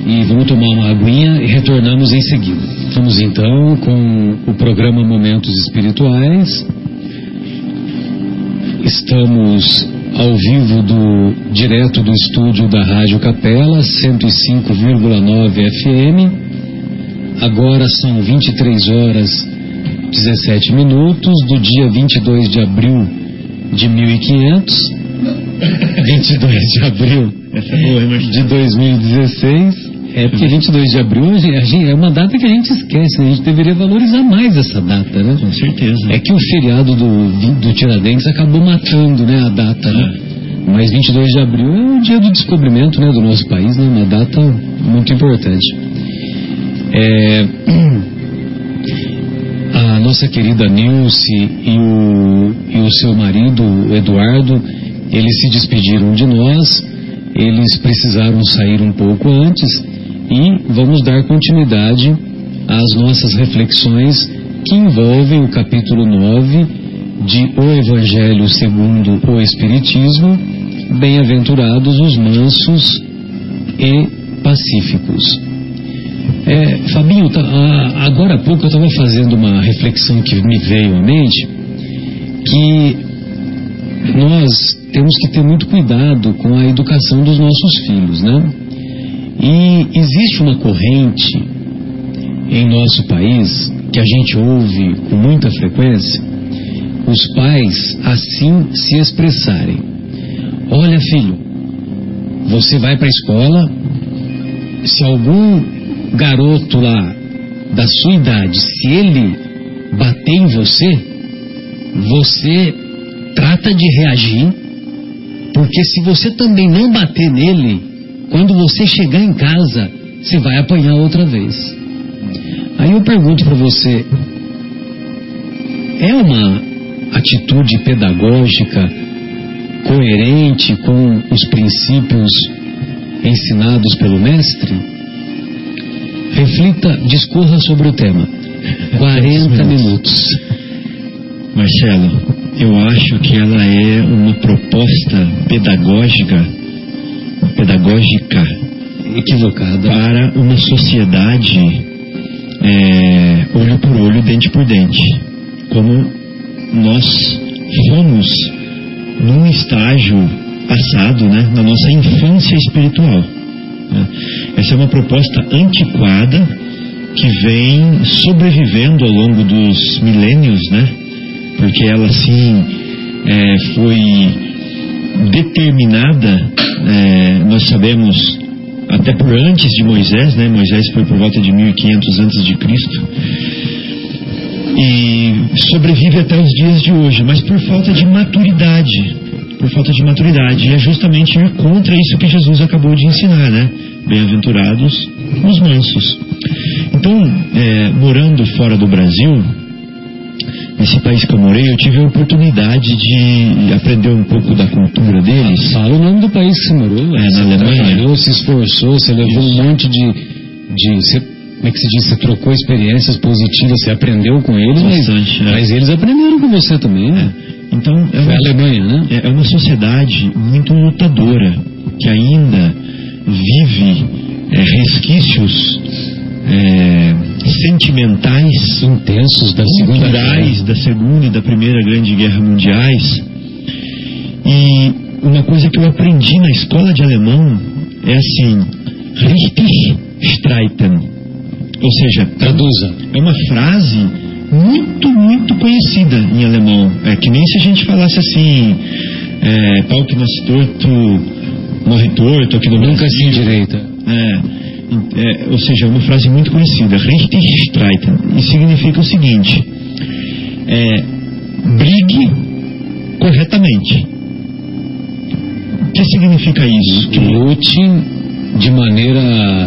E vamos tomar uma aguinha e retornamos em seguida. Estamos então com o programa Momentos Espirituais. Estamos ao vivo do, direto do estúdio da Rádio Capela, cento e cinco vírgula nove F M. Agora são vinte e três horas e dezessete minutos do dia vinte e dois de abril de mil e quinhentos. vinte e dois de abril de dois mil e dezesseis. É porque vinte e dois de abril é uma data que a gente esquece, né? A gente deveria valorizar mais essa data, né? Com certeza. É que o feriado do, do Tiradentes acabou matando, né, a data, né? É. Mas vinte e dois de abril é o dia do descobrimento, né, do nosso país, né? Uma data muito importante. É... A nossa querida Nilce e o, e o seu marido, o Eduardo, eles se despediram de nós, eles precisaram sair um pouco antes e vamos dar continuidade às nossas reflexões que envolvem o capítulo nove de O Evangelho segundo o Espiritismo, Bem-aventurados os mansos e pacíficos. É, Fabinho, tá, a, agora há pouco eu estava fazendo uma reflexão que me veio à mente, que nós temos que ter muito cuidado com a educação dos nossos filhos, né? E existe uma corrente em nosso país que a gente ouve com muita frequência os pais assim se expressarem: olha, filho, você vai para a escola, se algum garoto lá da sua idade, se ele bater em você, você trata de reagir, porque se você também não bater nele, quando você chegar em casa, você vai apanhar outra vez. Aí eu pergunto para você, é uma atitude pedagógica coerente com os princípios ensinados pelo mestre? Reflita, discorra sobre o tema. quarenta minutos. Marcelo, eu acho que ela é uma proposta pedagógica pedagógica equivocada para uma sociedade é, olho por olho, dente por dente. como nós fomos num estágio passado, né, na nossa infância espiritual. Essa é uma proposta antiquada que vem sobrevivendo ao longo dos milênios, né, porque ela sim é, foi determinada, é, nós sabemos, até por antes de Moisés, né? Moisés foi por volta de mil e quinhentos antes de Cristo e sobrevive até os dias de hoje, mas por falta de maturidade, por falta de maturidade, e é justamente ir contra isso que Jesus acabou de ensinar, né? Bem-aventurados os mansos. Então, é, morando fora do Brasil, nesse país que eu morei, eu tive a oportunidade de aprender um pouco da cultura deles. Fala o nome do país que você morou. É, na Alemanha. Trabalhou, se esforçou, você levou um monte de... de você, como é que se diz? Você trocou experiências positivas, você aprendeu com eles, bastante, mas, é. mas eles aprenderam com você também, né? É. Então, é uma, a Alemanha, né? É uma sociedade muito lutadora, que ainda vive é, resquícios... É, sentimentais intensos da segunda, culturais, da segunda e da primeira grande guerra mundiais. E uma coisa que eu aprendi na escola de alemão é assim: richtig streiten, ou seja, traduza. É uma frase muito, muito conhecida em alemão. É que nem se a gente falasse assim, é, pau que nasce torto morre torto, aqui no nunca se endireita. É. É, ou seja, é uma frase muito conhecida, richtig streiten, e significa o seguinte: é, brigue corretamente. O que significa isso? Que lute de maneira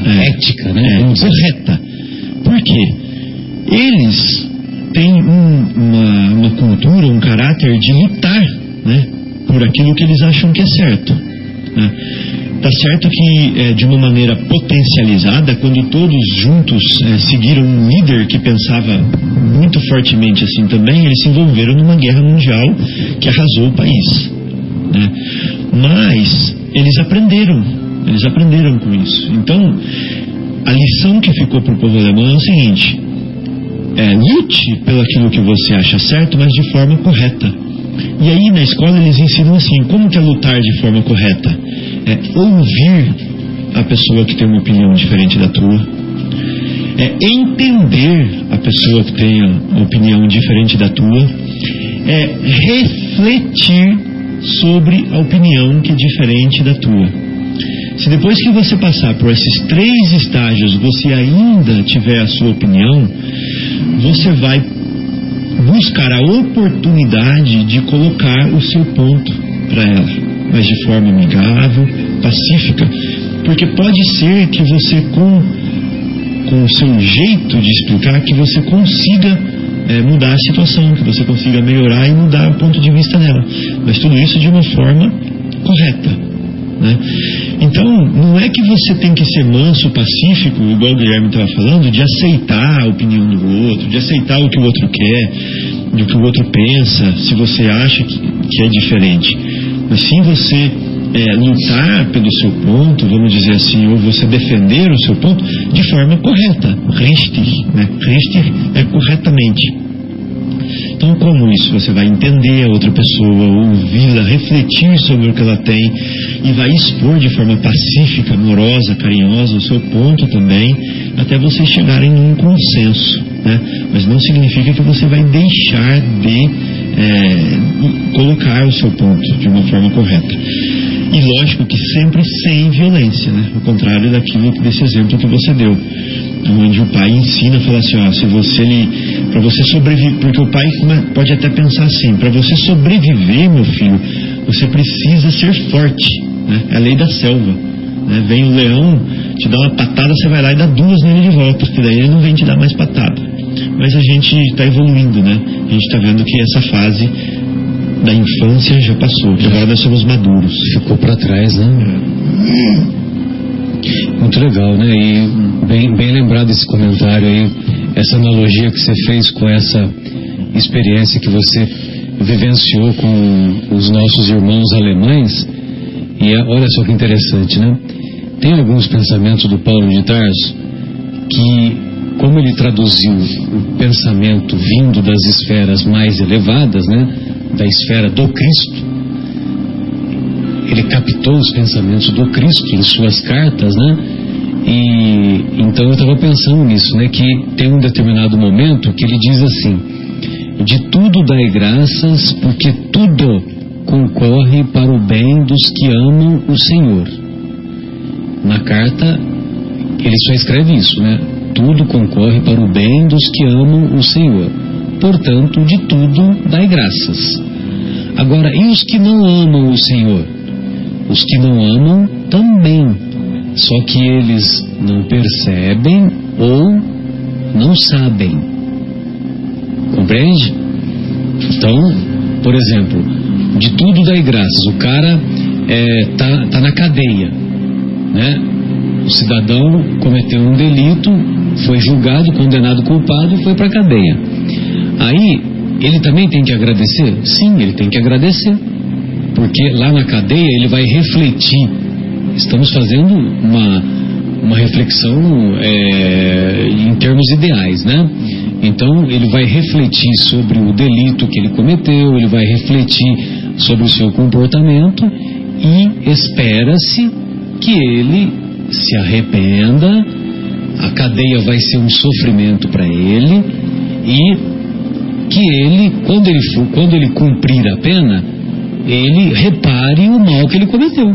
é, ética, né? É, correta. Por quê? Eles têm um, uma, uma cultura, um caráter de lutar, né, por aquilo que eles acham que é certo, né? Tá certo que é, de uma maneira potencializada, quando todos juntos é, seguiram um líder que pensava muito fortemente assim também, eles se envolveram numa guerra mundial que arrasou o país, né? Mas eles aprenderam, eles aprenderam com isso. Então, a lição que ficou para o povo alemão é o seguinte: é, lute pelo aquilo que você acha certo, mas de forma correta. E aí na escola eles ensinam assim, como que é lutar de forma correta? É ouvir a pessoa que tem uma opinião diferente da tua, é entender a pessoa que tem uma opinião diferente da tua, é refletir sobre a opinião que é diferente da tua. Se depois que você passar por esses três estágios você ainda tiver a sua opinião, você vai buscar a oportunidade de colocar o seu ponto para ela, mas de forma amigável, pacífica, porque pode ser que você com, com o seu jeito de explicar, que você consiga é, mudar a situação, que você consiga melhorar e mudar o ponto de vista dela, mas tudo isso de uma forma correta, né? Então, não é que você tem que ser manso, pacífico, igual o Guilherme estava falando, de aceitar a opinião do outro, de aceitar o que o outro quer, do que o outro pensa, se você acha que, que é diferente. Mas sim você é, lutar pelo seu ponto, vamos dizer assim, ou você defender o seu ponto de forma correta. Richtig, né? Richtig é corretamente. Então, como isso? Você vai entender a outra pessoa, ouvi-la, refletir sobre o que ela tem e vai expor de forma pacífica, amorosa, carinhosa o seu ponto também, até vocês chegarem num consenso, né? Mas não significa que você vai deixar de é, colocar o seu ponto de uma forma correta. E lógico que sempre sem violência, né? Ao contrário daquilo, desse exemplo que você deu, onde o pai ensina a falar assim, ó, se você ele, pra você sobreviver, porque o pai pode até pensar assim, para você sobreviver, meu filho, você precisa ser forte, né? É a lei da selva, né? Vem o leão, te dá uma patada, você vai lá e dá duas nele de volta, porque daí ele não vem te dar mais patada. Mas a gente está evoluindo, né? A gente está vendo que essa fase da infância já passou, que agora nós somos maduros. Ficou para trás, né? É. Muito legal, né? E bem, bem lembrado esse comentário aí, essa analogia que você fez com essa experiência que você vivenciou com os nossos irmãos alemães. E olha só que interessante, né? Tem alguns pensamentos do Paulo de Tarso que como ele traduziu o pensamento vindo das esferas mais elevadas, né, da esfera do Cristo, ele captou os pensamentos do Cristo em suas cartas, né? E então eu estava pensando nisso, né, que tem um determinado momento que ele diz assim: de tudo dai graças, porque tudo concorre para o bem dos que amam o Senhor. Na carta ele só escreve isso, né? Tudo concorre para o bem dos que amam o Senhor. Portanto, de tudo dai graças. Agora, e os que não amam o Senhor? Os que não amam também, só que eles não percebem ou não sabem. Compreende? Então, por exemplo, de tudo dai graças. O cara é, tá, tá na cadeia, né? O cidadão cometeu um delito, foi julgado, condenado, culpado e foi para a cadeia. Aí, ele também tem que agradecer? Sim, ele tem que agradecer. Porque lá na cadeia ele vai refletir. Estamos fazendo uma, uma reflexão é, em termos ideais, né? Então ele vai refletir sobre o delito que ele cometeu, ele vai refletir sobre o seu comportamento e espera-se que ele se arrependa. A cadeia vai ser um sofrimento para ele e que ele, quando ele, for, quando ele cumprir a pena, ele repare o mal que ele cometeu,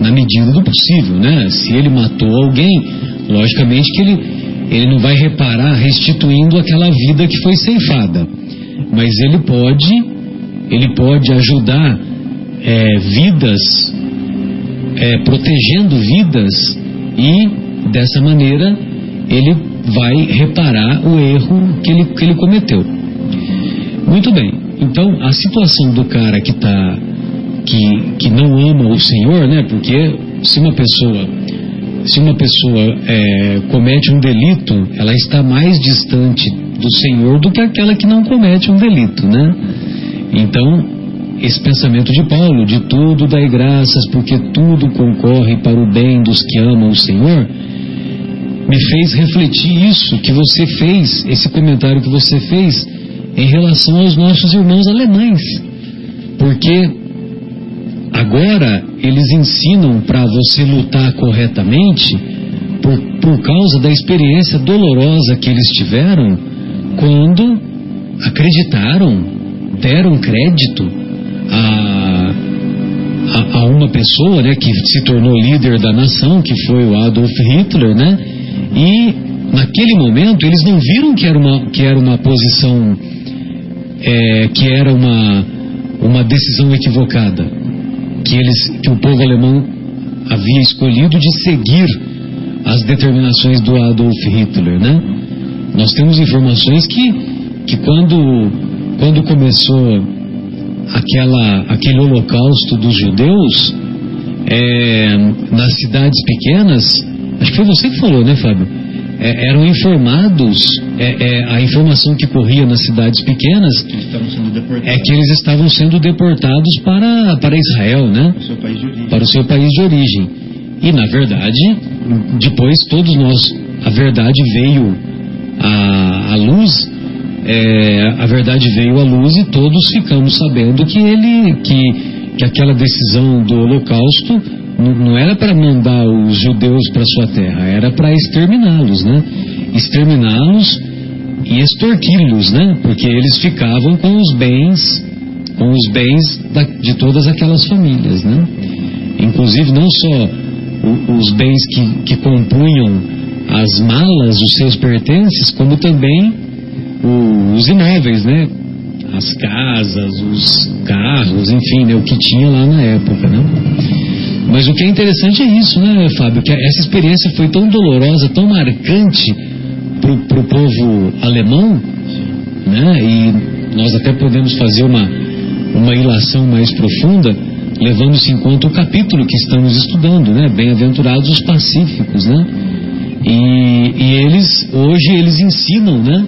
na medida do possível, né? Se ele matou alguém, logicamente que ele, ele não vai reparar restituindo aquela vida que foi ceifada, mas ele pode, ele pode ajudar é, vidas, é, protegendo vidas, e dessa maneira ele vai reparar o erro que ele, que ele cometeu. Muito bem. Então, a situação do cara que, tá, que, que não ama o Senhor, né? Porque se uma pessoa, se uma pessoa é, comete um delito, ela está mais distante do Senhor do que aquela que não comete um delito, né? Então, esse pensamento de Paulo, de tudo dai graças, porque tudo concorre para o bem dos que amam o Senhor, me fez refletir isso que você fez, esse comentário que você fez em relação aos nossos irmãos alemães, porque agora eles ensinam para você lutar corretamente por, por causa da experiência dolorosa que eles tiveram quando acreditaram, deram crédito a, a, a uma pessoa, né, que se tornou líder da nação, que foi o Adolf Hitler, né? E naquele momento eles não viram que era uma, que era uma posição É, que era uma, uma decisão equivocada que, eles, que o povo alemão havia escolhido de seguir as determinações do Adolf Hitler, né? Nós temos informações que, que quando, quando começou aquela, aquele holocausto dos judeus é, nas cidades pequenas, acho que foi você que falou, né, Fábio? É, eram informados, é, é, a informação que corria nas cidades pequenas é que eles estavam sendo deportados para, para Israel, né? Para o seu país de origem. Para o seu país de origem. E, na verdade, depois todos nós, a verdade veio à, à luz, é, a verdade veio à luz e todos ficamos sabendo que, ele, que, que aquela decisão do Holocausto não era para mandar os judeus para sua terra, era para exterminá-los, né? Exterminá-los e extorquí-los, né? Porque eles ficavam com os bens, com os bens da, de todas aquelas famílias, né? Inclusive não só o, os bens que, que compunham as malas, os seus pertences, como também o, os imóveis, né? As casas, os carros, enfim, né? O que tinha lá na época, né? Mas o que é interessante é isso, né, Fábio? Que essa experiência foi tão dolorosa, tão marcante para o povo alemão, né? E nós até podemos fazer uma, uma ilação mais profunda, levando-se em conta o capítulo que estamos estudando, né? Bem-aventurados os pacíficos, né? E, e eles, hoje, eles ensinam, né?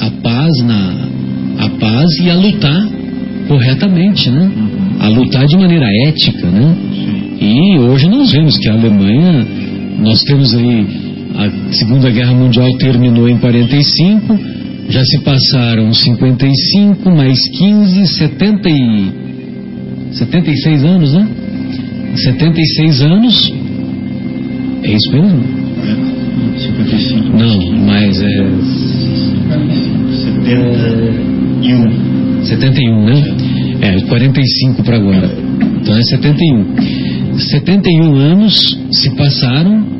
A paz, na, a paz e a lutar corretamente, né? A lutar de maneira ética, né? E hoje nós vemos que a Alemanha, nós temos aí A Segunda Guerra Mundial terminou em quarenta e cinco, já se passaram cinquenta e cinco, mais quinze, setenta e setenta e seis anos, né? setenta e seis anos, é isso mesmo? É, cinquenta e cinco. Não, mas é... setenta e um. setenta e um, né? É, quarenta e cinco para agora. Então é setenta e um. setenta e um anos se passaram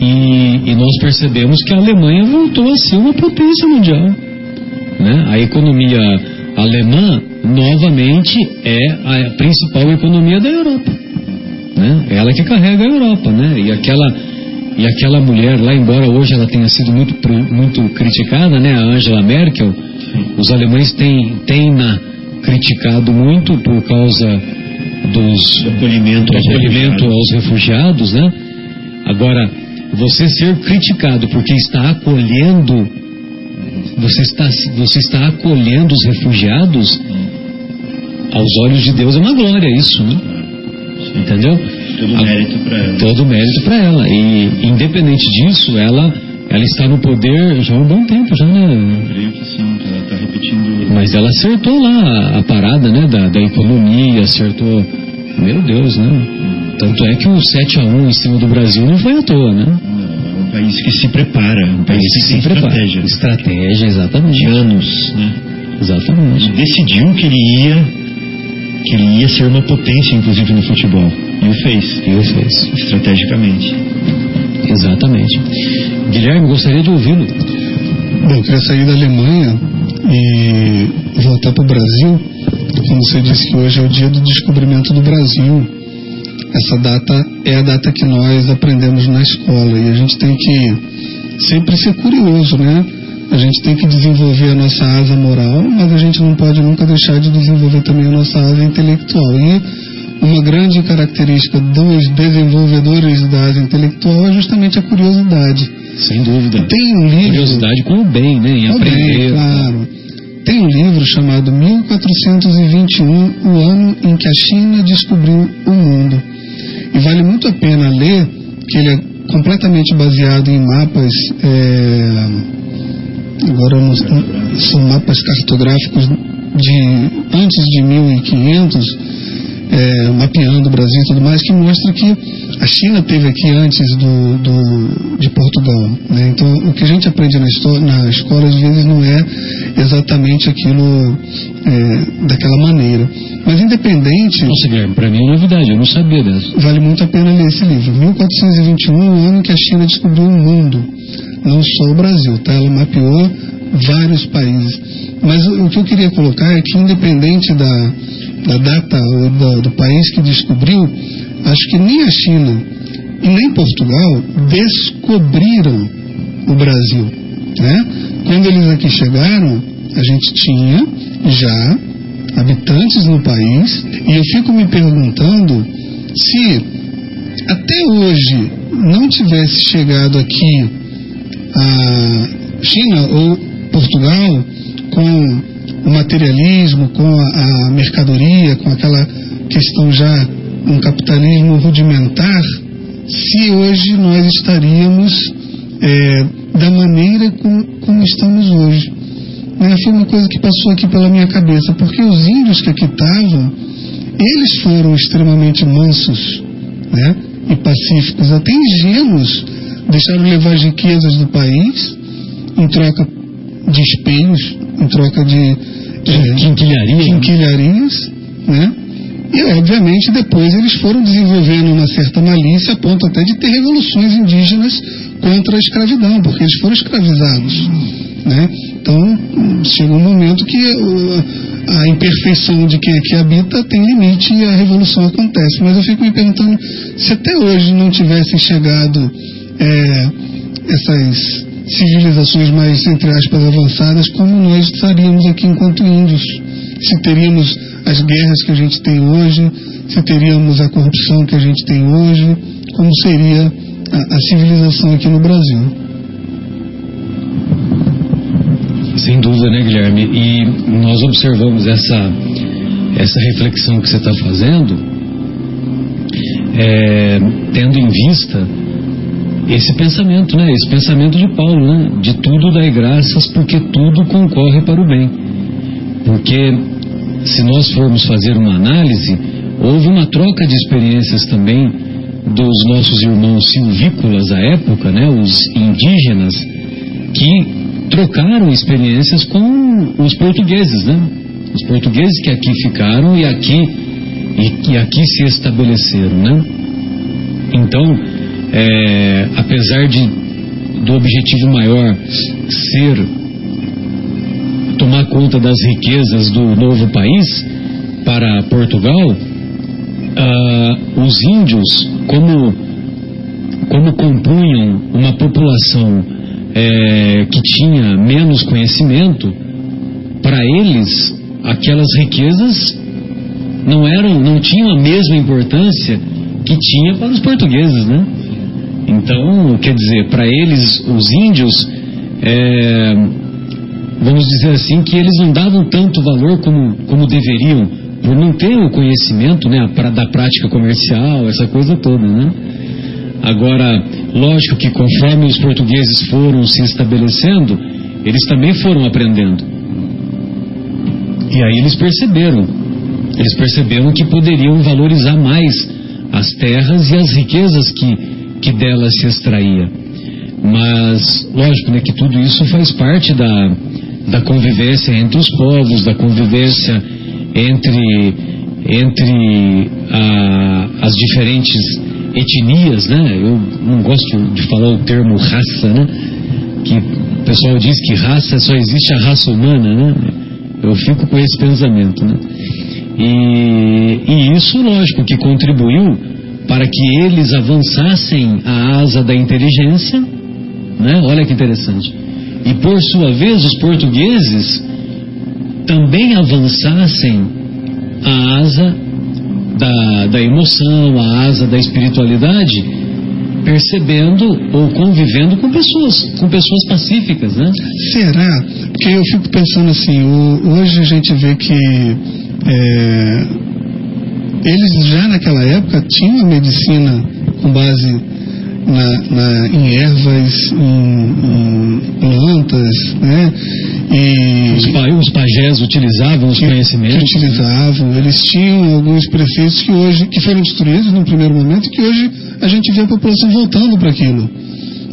e, e nós percebemos que a Alemanha voltou a ser uma potência mundial, né? A economia alemã novamente é a principal economia da Europa, né? Ela que carrega a Europa, né? E aquela, e aquela mulher lá, embora hoje ela tenha sido muito, muito criticada, né? A Angela Merkel, os alemães têm, têm na, criticado muito por causa dos, do acolhimento, do acolhimento aos refugiados, né? Agora, você ser criticado porque está acolhendo, você está, você está acolhendo os refugiados, aos olhos de Deus é uma glória isso, né? Entendeu? Todo mérito para ela. Todo mérito para ela. E independente disso, ela, ela está no poder já há um bom tempo, já, né? Eu creio que sim, ela está repetindo. Mas ela acertou lá a, a parada, né? Da, da economia, acertou. Meu Deus, né? Tanto é que o sete a um em cima do Brasil não foi à toa, né? É um país que se prepara, um país que, que se prepara. Estratégia. Estratégia, exatamente. De anos, né? Exatamente. Ele decidiu que ele ia, que ele ia ser uma potência, inclusive no futebol. E o fez. E o fez. Estrategicamente. Exatamente. Guilherme, gostaria de ouvi-lo. Bom, eu queria sair da Alemanha e voltar para o Brasil. Como você disse que hoje é o dia do descobrimento do Brasil. Essa data é a data que nós aprendemos na escola. E a gente tem que sempre ser curioso, né? A gente tem que desenvolver a nossa asa moral, mas a gente não pode nunca deixar de desenvolver também a nossa asa intelectual. E uma grande característica dos desenvolvedores da asa intelectual é justamente a curiosidade. Sem dúvida. Tem um livro... Curiosidade com o bem, né? Em aprender. Bem, claro. Tem um livro chamado mil quatrocentos e vinte e um, o ano em que a China descobriu o mundo. E vale muito a pena ler, que ele é completamente baseado em mapas... É... Agora eu não sei, são mapas cartográficos de antes de mil e quinhentos, é, mapeando o Brasil e tudo mais, que mostra que a China teve aqui antes do, do, de Portugal, né? Então o que a gente aprende na, história, na escola às vezes não é exatamente aquilo, é, daquela maneira. Mas independente... Nossa, Guilherme, para mim é novidade, eu não sabia dessa. Vale muito a pena ler esse livro. mil quatrocentos e vinte e um, o ano que a China descobriu o mundo. Não só o Brasil, tá? Ela mapeou vários países. Mas o, o que eu queria colocar é que, independente da, da data ou da, do país que descobriu, acho que nem a China e nem Portugal descobriram o Brasil, né? Quando eles aqui chegaram, a gente tinha já habitantes no país, e eu fico me perguntando se até hoje não tivesse chegado aqui a China ou Portugal com o materialismo, com a, a mercadoria, com aquela questão já, um capitalismo rudimentar, se hoje nós estaríamos é, da maneira com, como estamos hoje, né? Foi uma coisa que passou aqui pela minha cabeça, porque os índios que aqui estavam, eles foram extremamente mansos, né? E pacíficos, até ingênuos. Deixaram levar as riquezas do país em troca de espelhos, em troca de é, quinquilharias, quinquilharias, né? E obviamente depois eles foram desenvolvendo uma certa malícia a ponto até de ter revoluções indígenas contra a escravidão, porque eles foram escravizados, né? Então chega um momento que uh, a imperfeição de quem aqui habita tem limite e a revolução acontece. Mas eu fico me perguntando se até hoje não tivessem chegado É, essas civilizações mais, entre aspas, avançadas, como nós estaríamos aqui enquanto índios, se teríamos as guerras que a gente tem hoje, se teríamos a corrupção que a gente tem hoje, como seria a, a civilização aqui no Brasil. Sem dúvida, né, Guilherme? E nós observamos essa, essa reflexão que você está fazendo, é, tendo em vista esse pensamento, né? Esse pensamento de Paulo, né? De tudo dai graças, porque tudo concorre para o bem. Porque se nós formos fazer uma análise, houve uma troca de experiências também dos nossos irmãos silvícolas à época, né? Os indígenas, que trocaram experiências com os portugueses, né? Os portugueses que aqui ficaram e aqui, e que aqui se estabeleceram, né? Então, é, apesar de, do objetivo maior ser tomar conta das riquezas do novo país para Portugal, ah, os índios, como, como compunham uma população É, que tinha menos conhecimento, para eles aquelas riquezas não eram, não tinham a mesma importância que tinha para os portugueses, né? Então, quer dizer, para eles os índios, é, vamos dizer assim, que eles não davam tanto valor como, como deveriam, por não ter o conhecimento, né, da prática comercial, essa coisa toda, né? Agora, lógico que conforme os portugueses foram se estabelecendo, eles também foram aprendendo. E aí eles perceberam, eles perceberam que poderiam valorizar mais as terras e as riquezas que, que delas se extraía. Mas, lógico, né, que tudo isso faz parte da, da convivência entre os povos, da convivência entre, entre a, as diferentes etnias, né? Eu não gosto de falar o termo raça, né? Que o pessoal diz que raça só existe a raça humana, né? Eu fico com esse pensamento, né? E, e isso, lógico, que contribuiu para que eles avançassem a asa da inteligência, né? Olha que interessante. E por sua vez, os portugueses também avançassem a asa Da, da emoção, a asa da espiritualidade, percebendo ou convivendo com pessoas, com pessoas pacíficas, né? Será? Porque eu fico pensando assim, o, hoje a gente vê que é, eles já naquela época tinham medicina com base na, na, em ervas, em, em plantas, né? E os, pa, os pajés utilizavam os que, conhecimentos que utilizavam, eles tinham alguns preceitos que hoje, que foram destruídos no primeiro momento, que hoje a gente vê a população voltando para aquilo,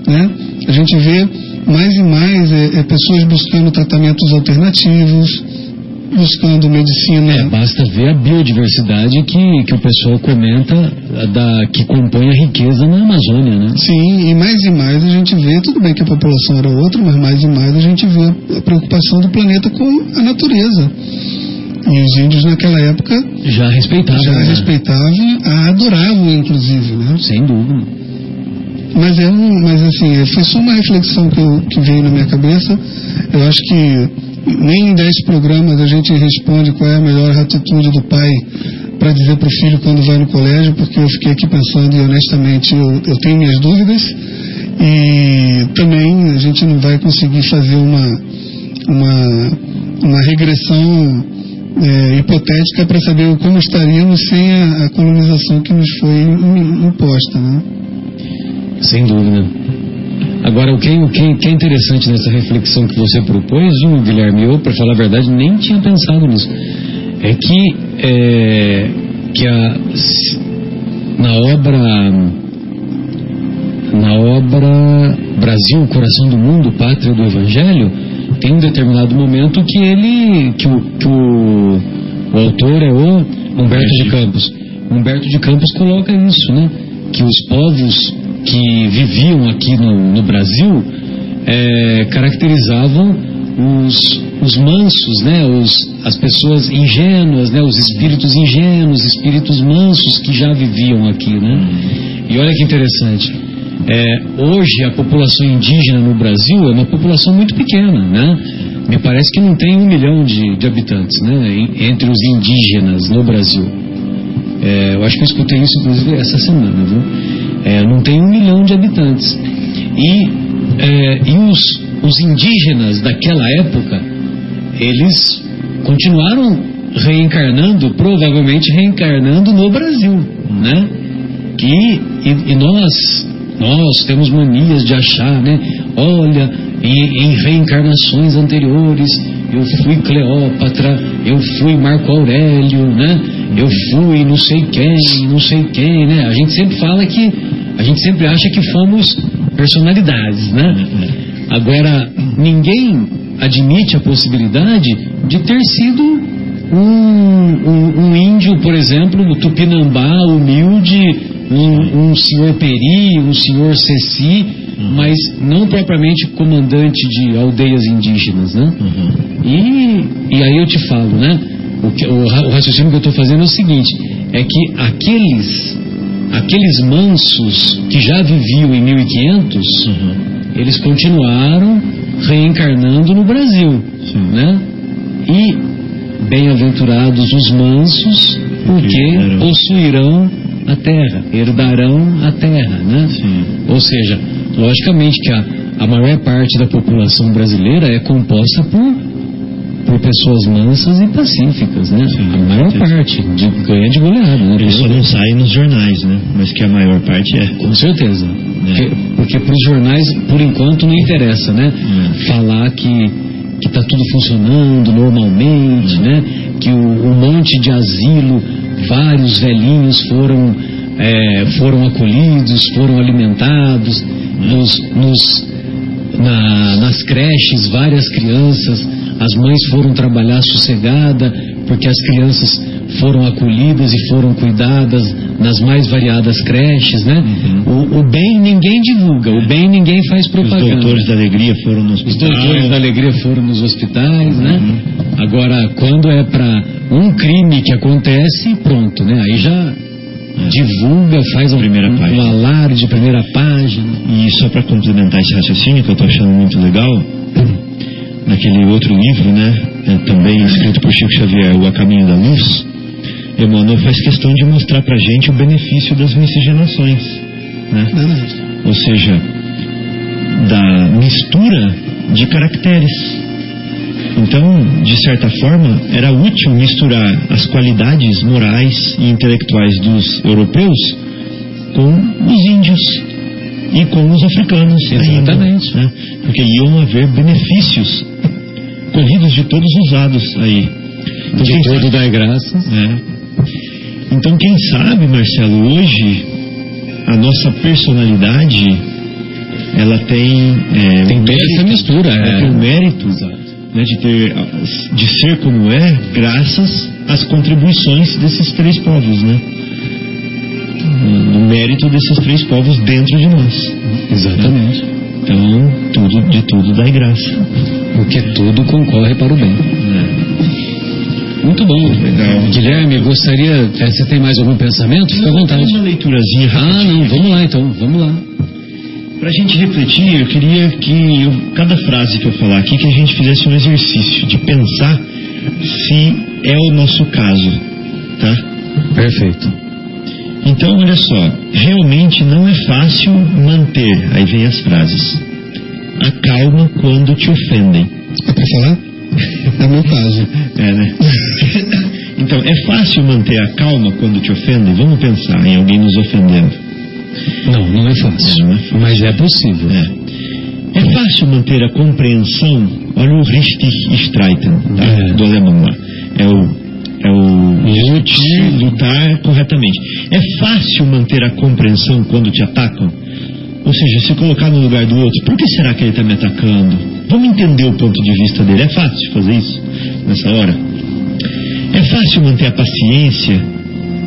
né? A gente vê mais e mais é, é pessoas buscando tratamentos alternativos, buscando medicina. É, basta ver a biodiversidade que, que o pessoal comenta da, que compõe a riqueza na Amazônia, né? Sim, e mais e mais a gente vê, tudo bem que a população era outra, mas mais e mais a gente vê a preocupação do planeta com a natureza. E os índios naquela época já respeitavam, já né? respeitavam, a adoravam inclusive, né? Sem dúvida. Mas, é um, mas assim, foi só uma reflexão que, eu, que veio na minha cabeça. Eu acho que nem em dez programas a gente responde qual é a melhor atitude do pai para dizer para o filho quando vai no colégio, porque eu fiquei aqui pensando e honestamente eu, eu tenho minhas dúvidas, e também a gente não vai conseguir fazer uma, uma, uma regressão é, hipotética para saber como estaríamos sem a, a colonização que nos foi imposta, né? Sem dúvida. Agora, o que, o que, o que é interessante nessa reflexão que você propôs, viu, Guilherme? Eu, para falar a verdade, nem tinha pensado nisso. É que, é, que a, na obra na obra Brasil, Coração do Mundo, Pátria do Evangelho, tem um determinado momento que ele que o, que o, o autor é o Humberto de Campos. Humberto de Campos coloca isso, né? Que os povos que viviam aqui no, no Brasil é, caracterizavam os, os mansos, né? os, as pessoas ingênuas, né? Os espíritos ingênuos, espíritos mansos que já viviam aqui, né? E olha que interessante, é, hoje a população indígena no Brasil é uma população muito pequena, né? Me parece que não tem um milhão de, de habitantes, né? Entre os indígenas no Brasil. É, eu acho que eu escutei isso inclusive essa semana, viu? É, não tem um milhão de habitantes. E, é, e os, os indígenas daquela época, eles continuaram reencarnando, provavelmente reencarnando no Brasil, né? Que, e, e nós, Nós temos manias de achar, né? Olha, em, em reencarnações anteriores, eu fui Cleópatra, eu fui Marco Aurélio, né? Eu fui não sei quem, não sei quem, né? A gente sempre fala que, a gente sempre acha que fomos personalidades, né? Agora, ninguém admite a possibilidade de ter sido... Um, um, um índio, por exemplo, no Tupinambá, humilde, um, um senhor Peri, um senhor Ceci, uhum. mas não propriamente comandante de aldeias indígenas, né? Uhum. E, e aí eu te falo, né? O, que, o, o raciocínio que eu estou fazendo é o seguinte, é que aqueles, aqueles mansos que já viviam em mil e quinhentos, uhum. eles continuaram reencarnando no Brasil, sim. né? E... Bem-aventurados os mansos, porque possuirão a terra, herdarão a terra, né? Sim. Ou seja, logicamente que a, a maior parte da população brasileira é composta por, por pessoas mansas e pacíficas, né? Sim, a maior sim. parte, de, ganha de goleada, né? Eles só não saem nos jornais, né? Mas que a maior parte é. Com certeza. É. Porque para os jornais, por enquanto, não interessa, né? É. Falar que... que está tudo funcionando normalmente, né? Que o, um monte de asilo, vários velhinhos foram, é, foram acolhidos, foram alimentados, nos, nos, na, nas creches, várias crianças, as mães foram trabalhar sossegada, porque as crianças foram acolhidas e foram cuidadas nas mais variadas creches, né? Uhum. O, o bem ninguém divulga, o bem ninguém faz propaganda. Os doutores da alegria foram nos hospitais. Os doutores da alegria foram nos hospitais, uhum. né? Agora, quando é para um crime que acontece, pronto, né? Aí já é. divulga, faz um, um, um alarde de primeira página. E só para complementar esse raciocínio, que eu estou achando muito legal, naquele outro livro, né? É também escrito por Chico Xavier, O A Caminho da Luz, Emmanuel faz questão de mostrar pra gente o benefício das miscigenações, né? Ou seja, da mistura de caracteres. Então, de certa forma, era útil misturar as qualidades morais e intelectuais dos europeus com os índios e com os africanos. Exatamente. Ainda, né? Porque iam haver benefícios corridos de todos os lados aí. Então, de todo dá graças. É. Então, quem sabe, Marcelo, hoje a nossa personalidade ela tem é, tem um mérito, essa mistura, ela é. tem o mérito, né, de ter, de ser como é, graças às contribuições desses três povos, né? O mérito desses três povos dentro de nós. Exatamente. Né? Então, tudo de tudo dá graça, porque tudo concorre para o bem. É. Muito bom. Legal. Guilherme, gostaria... Você tem mais algum pensamento? Fica à vontade. Uma leiturazinha rápida. Ah, não. Vamos lá, então. Vamos lá. Para a gente refletir, eu queria que eu, cada frase que eu falar aqui, que a gente fizesse um exercício de pensar se é o nosso caso, tá? Perfeito. Então, olha só. Realmente não é fácil manter... Aí vem as frases. A calma quando te ofendem. É para falar? É meu caso. É, né? Então, é fácil manter a calma quando te ofendem? Vamos pensar em alguém nos ofendendo. Não, não é fácil. Não é fácil. Mas é possível. É. É fácil manter a compreensão. Olha o richtig streiten, tá? É. Do alemão lá. É o... É o lute, lutar corretamente. É fácil manter a compreensão quando te atacam? Ou seja, se colocar no lugar do outro. Por que será que ele está me atacando? Vamos entender o ponto de vista dele. É fácil fazer isso nessa hora? É fácil manter a paciência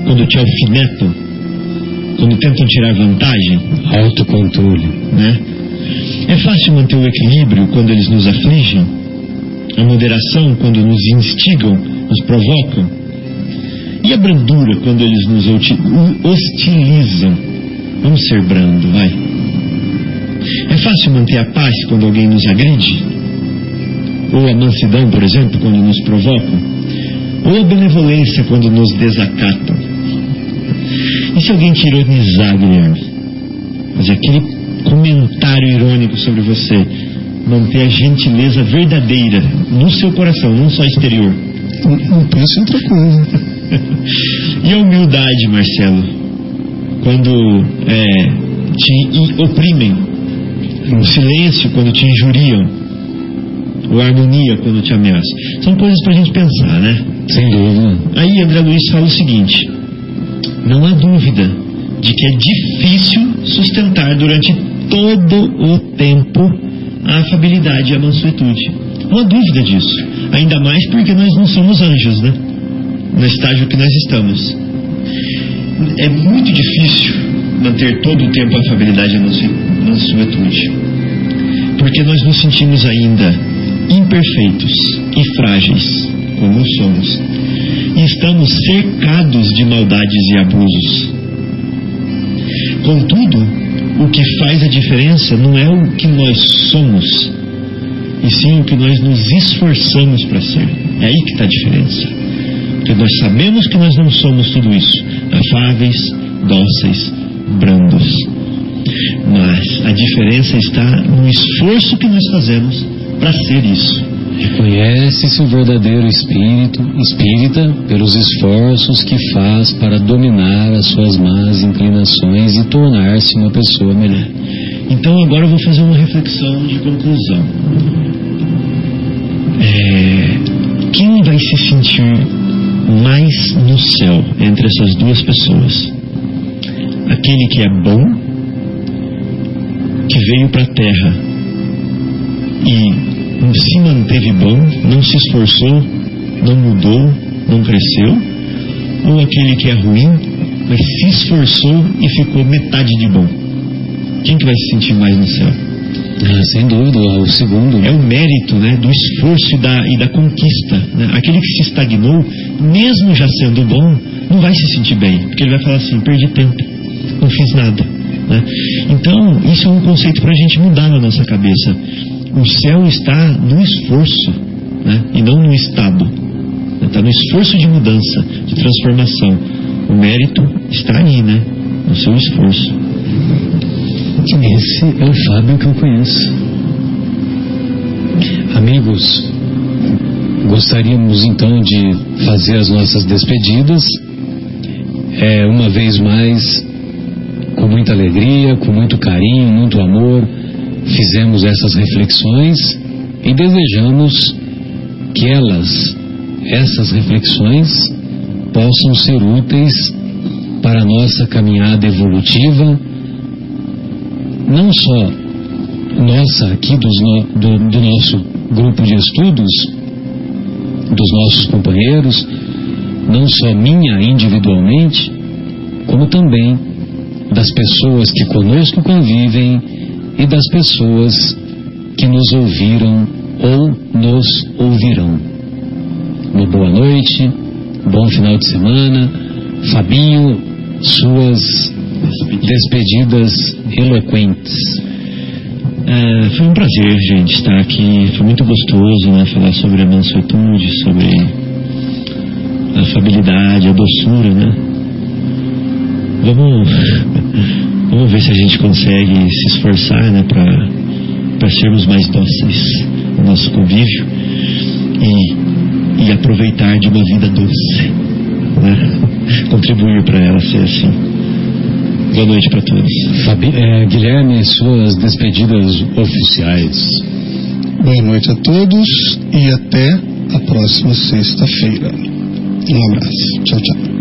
quando te alfinetam, quando tentam tirar vantagem? Autocontrole, né? É fácil manter o equilíbrio quando eles nos afligem? A moderação quando nos instigam, nos provocam? E a brandura quando eles nos hostilizam? Vamos ser brando, vai. É fácil manter a paz quando alguém nos agride? Ou a mansidão, por exemplo, quando nos provocam? Ou a benevolência quando nos desacatam? E se alguém te ironizar, Guilherme? Fazer aquele comentário irônico sobre você. Manter a gentileza verdadeira no seu coração, não só exterior. Não penso em outra coisa. E a humildade, Marcelo? Quando é... te oprimem, o silêncio quando te injuriam, ou a agonia quando te ameaçam. São coisas para a gente pensar, né? Sem dúvida. Aí André Luiz fala o seguinte: não há dúvida de que é difícil sustentar durante todo o tempo a afabilidade e a mansuetude. Não há dúvida disso, ainda mais porque nós não somos anjos, né? No estágio que nós estamos, é muito difícil manter todo o tempo a afabilidade e a mansuetude, porque nós nos sentimos ainda imperfeitos e frágeis, como somos, e estamos cercados de maldades e abusos. Contudo, o que faz a diferença não é o que nós somos, e sim o que nós nos esforçamos para ser. É aí que está a diferença. Porque nós sabemos que nós não somos tudo isso, afáveis, dóceis, brandos. Mas a diferença está no esforço que nós fazemos para ser isso. Reconhece-se o verdadeiro espírito, espírita, pelos esforços que faz para dominar as suas más inclinações e tornar-se uma pessoa melhor. Então agora eu vou fazer uma reflexão de conclusão. É... Quem vai se sentir mais no céu entre essas duas pessoas? Aquele que é bom, que veio para a terra e se manteve bom, não se esforçou, não mudou, não cresceu? Ou aquele que é ruim, mas se esforçou e ficou metade de bom? Quem que vai se sentir mais no céu? Ah, sem dúvida, o segundo. É o mérito, né, do esforço e da, e da conquista, né? Aquele que se estagnou, mesmo já sendo bom, não vai se sentir bem, porque ele vai falar assim: perdi tempo, não fiz nada, né? Então, isso é um conceito para a gente mudar na nossa cabeça. O céu está no esforço, né, e não no estado. Está no esforço de mudança, de transformação. O mérito está aí, né, no seu esforço. Esse é o Fábio que eu conheço. Amigos, gostaríamos então de fazer as nossas despedidas, é, uma vez mais, com muita alegria, com muito carinho, muito amor, fizemos essas reflexões e desejamos que elas, essas reflexões, possam ser úteis para a nossa caminhada evolutiva, não só nossa aqui dos no, do, do nosso grupo de estudos, dos nossos companheiros, não só minha individualmente, como também das pessoas que conosco convivem e das pessoas que nos ouviram ou nos ouvirão. Uma boa noite, bom final de semana. Fabinho, suas despedidas eloquentes. É, foi um prazer, gente, estar aqui. Foi muito gostoso, né, falar sobre a mansuetude, sobre a afabilidade, a doçura, né? Vamos, vamos ver se a gente consegue se esforçar, né, para para sermos mais dóceis no nosso convívio e, e aproveitar de uma vida doce, né? Contribuir para ela ser assim. Boa noite para todos. Fabi, é, Guilherme, suas despedidas oficiais. Boa noite a todos e até a próxima sexta-feira. Um abraço. Tchau, tchau.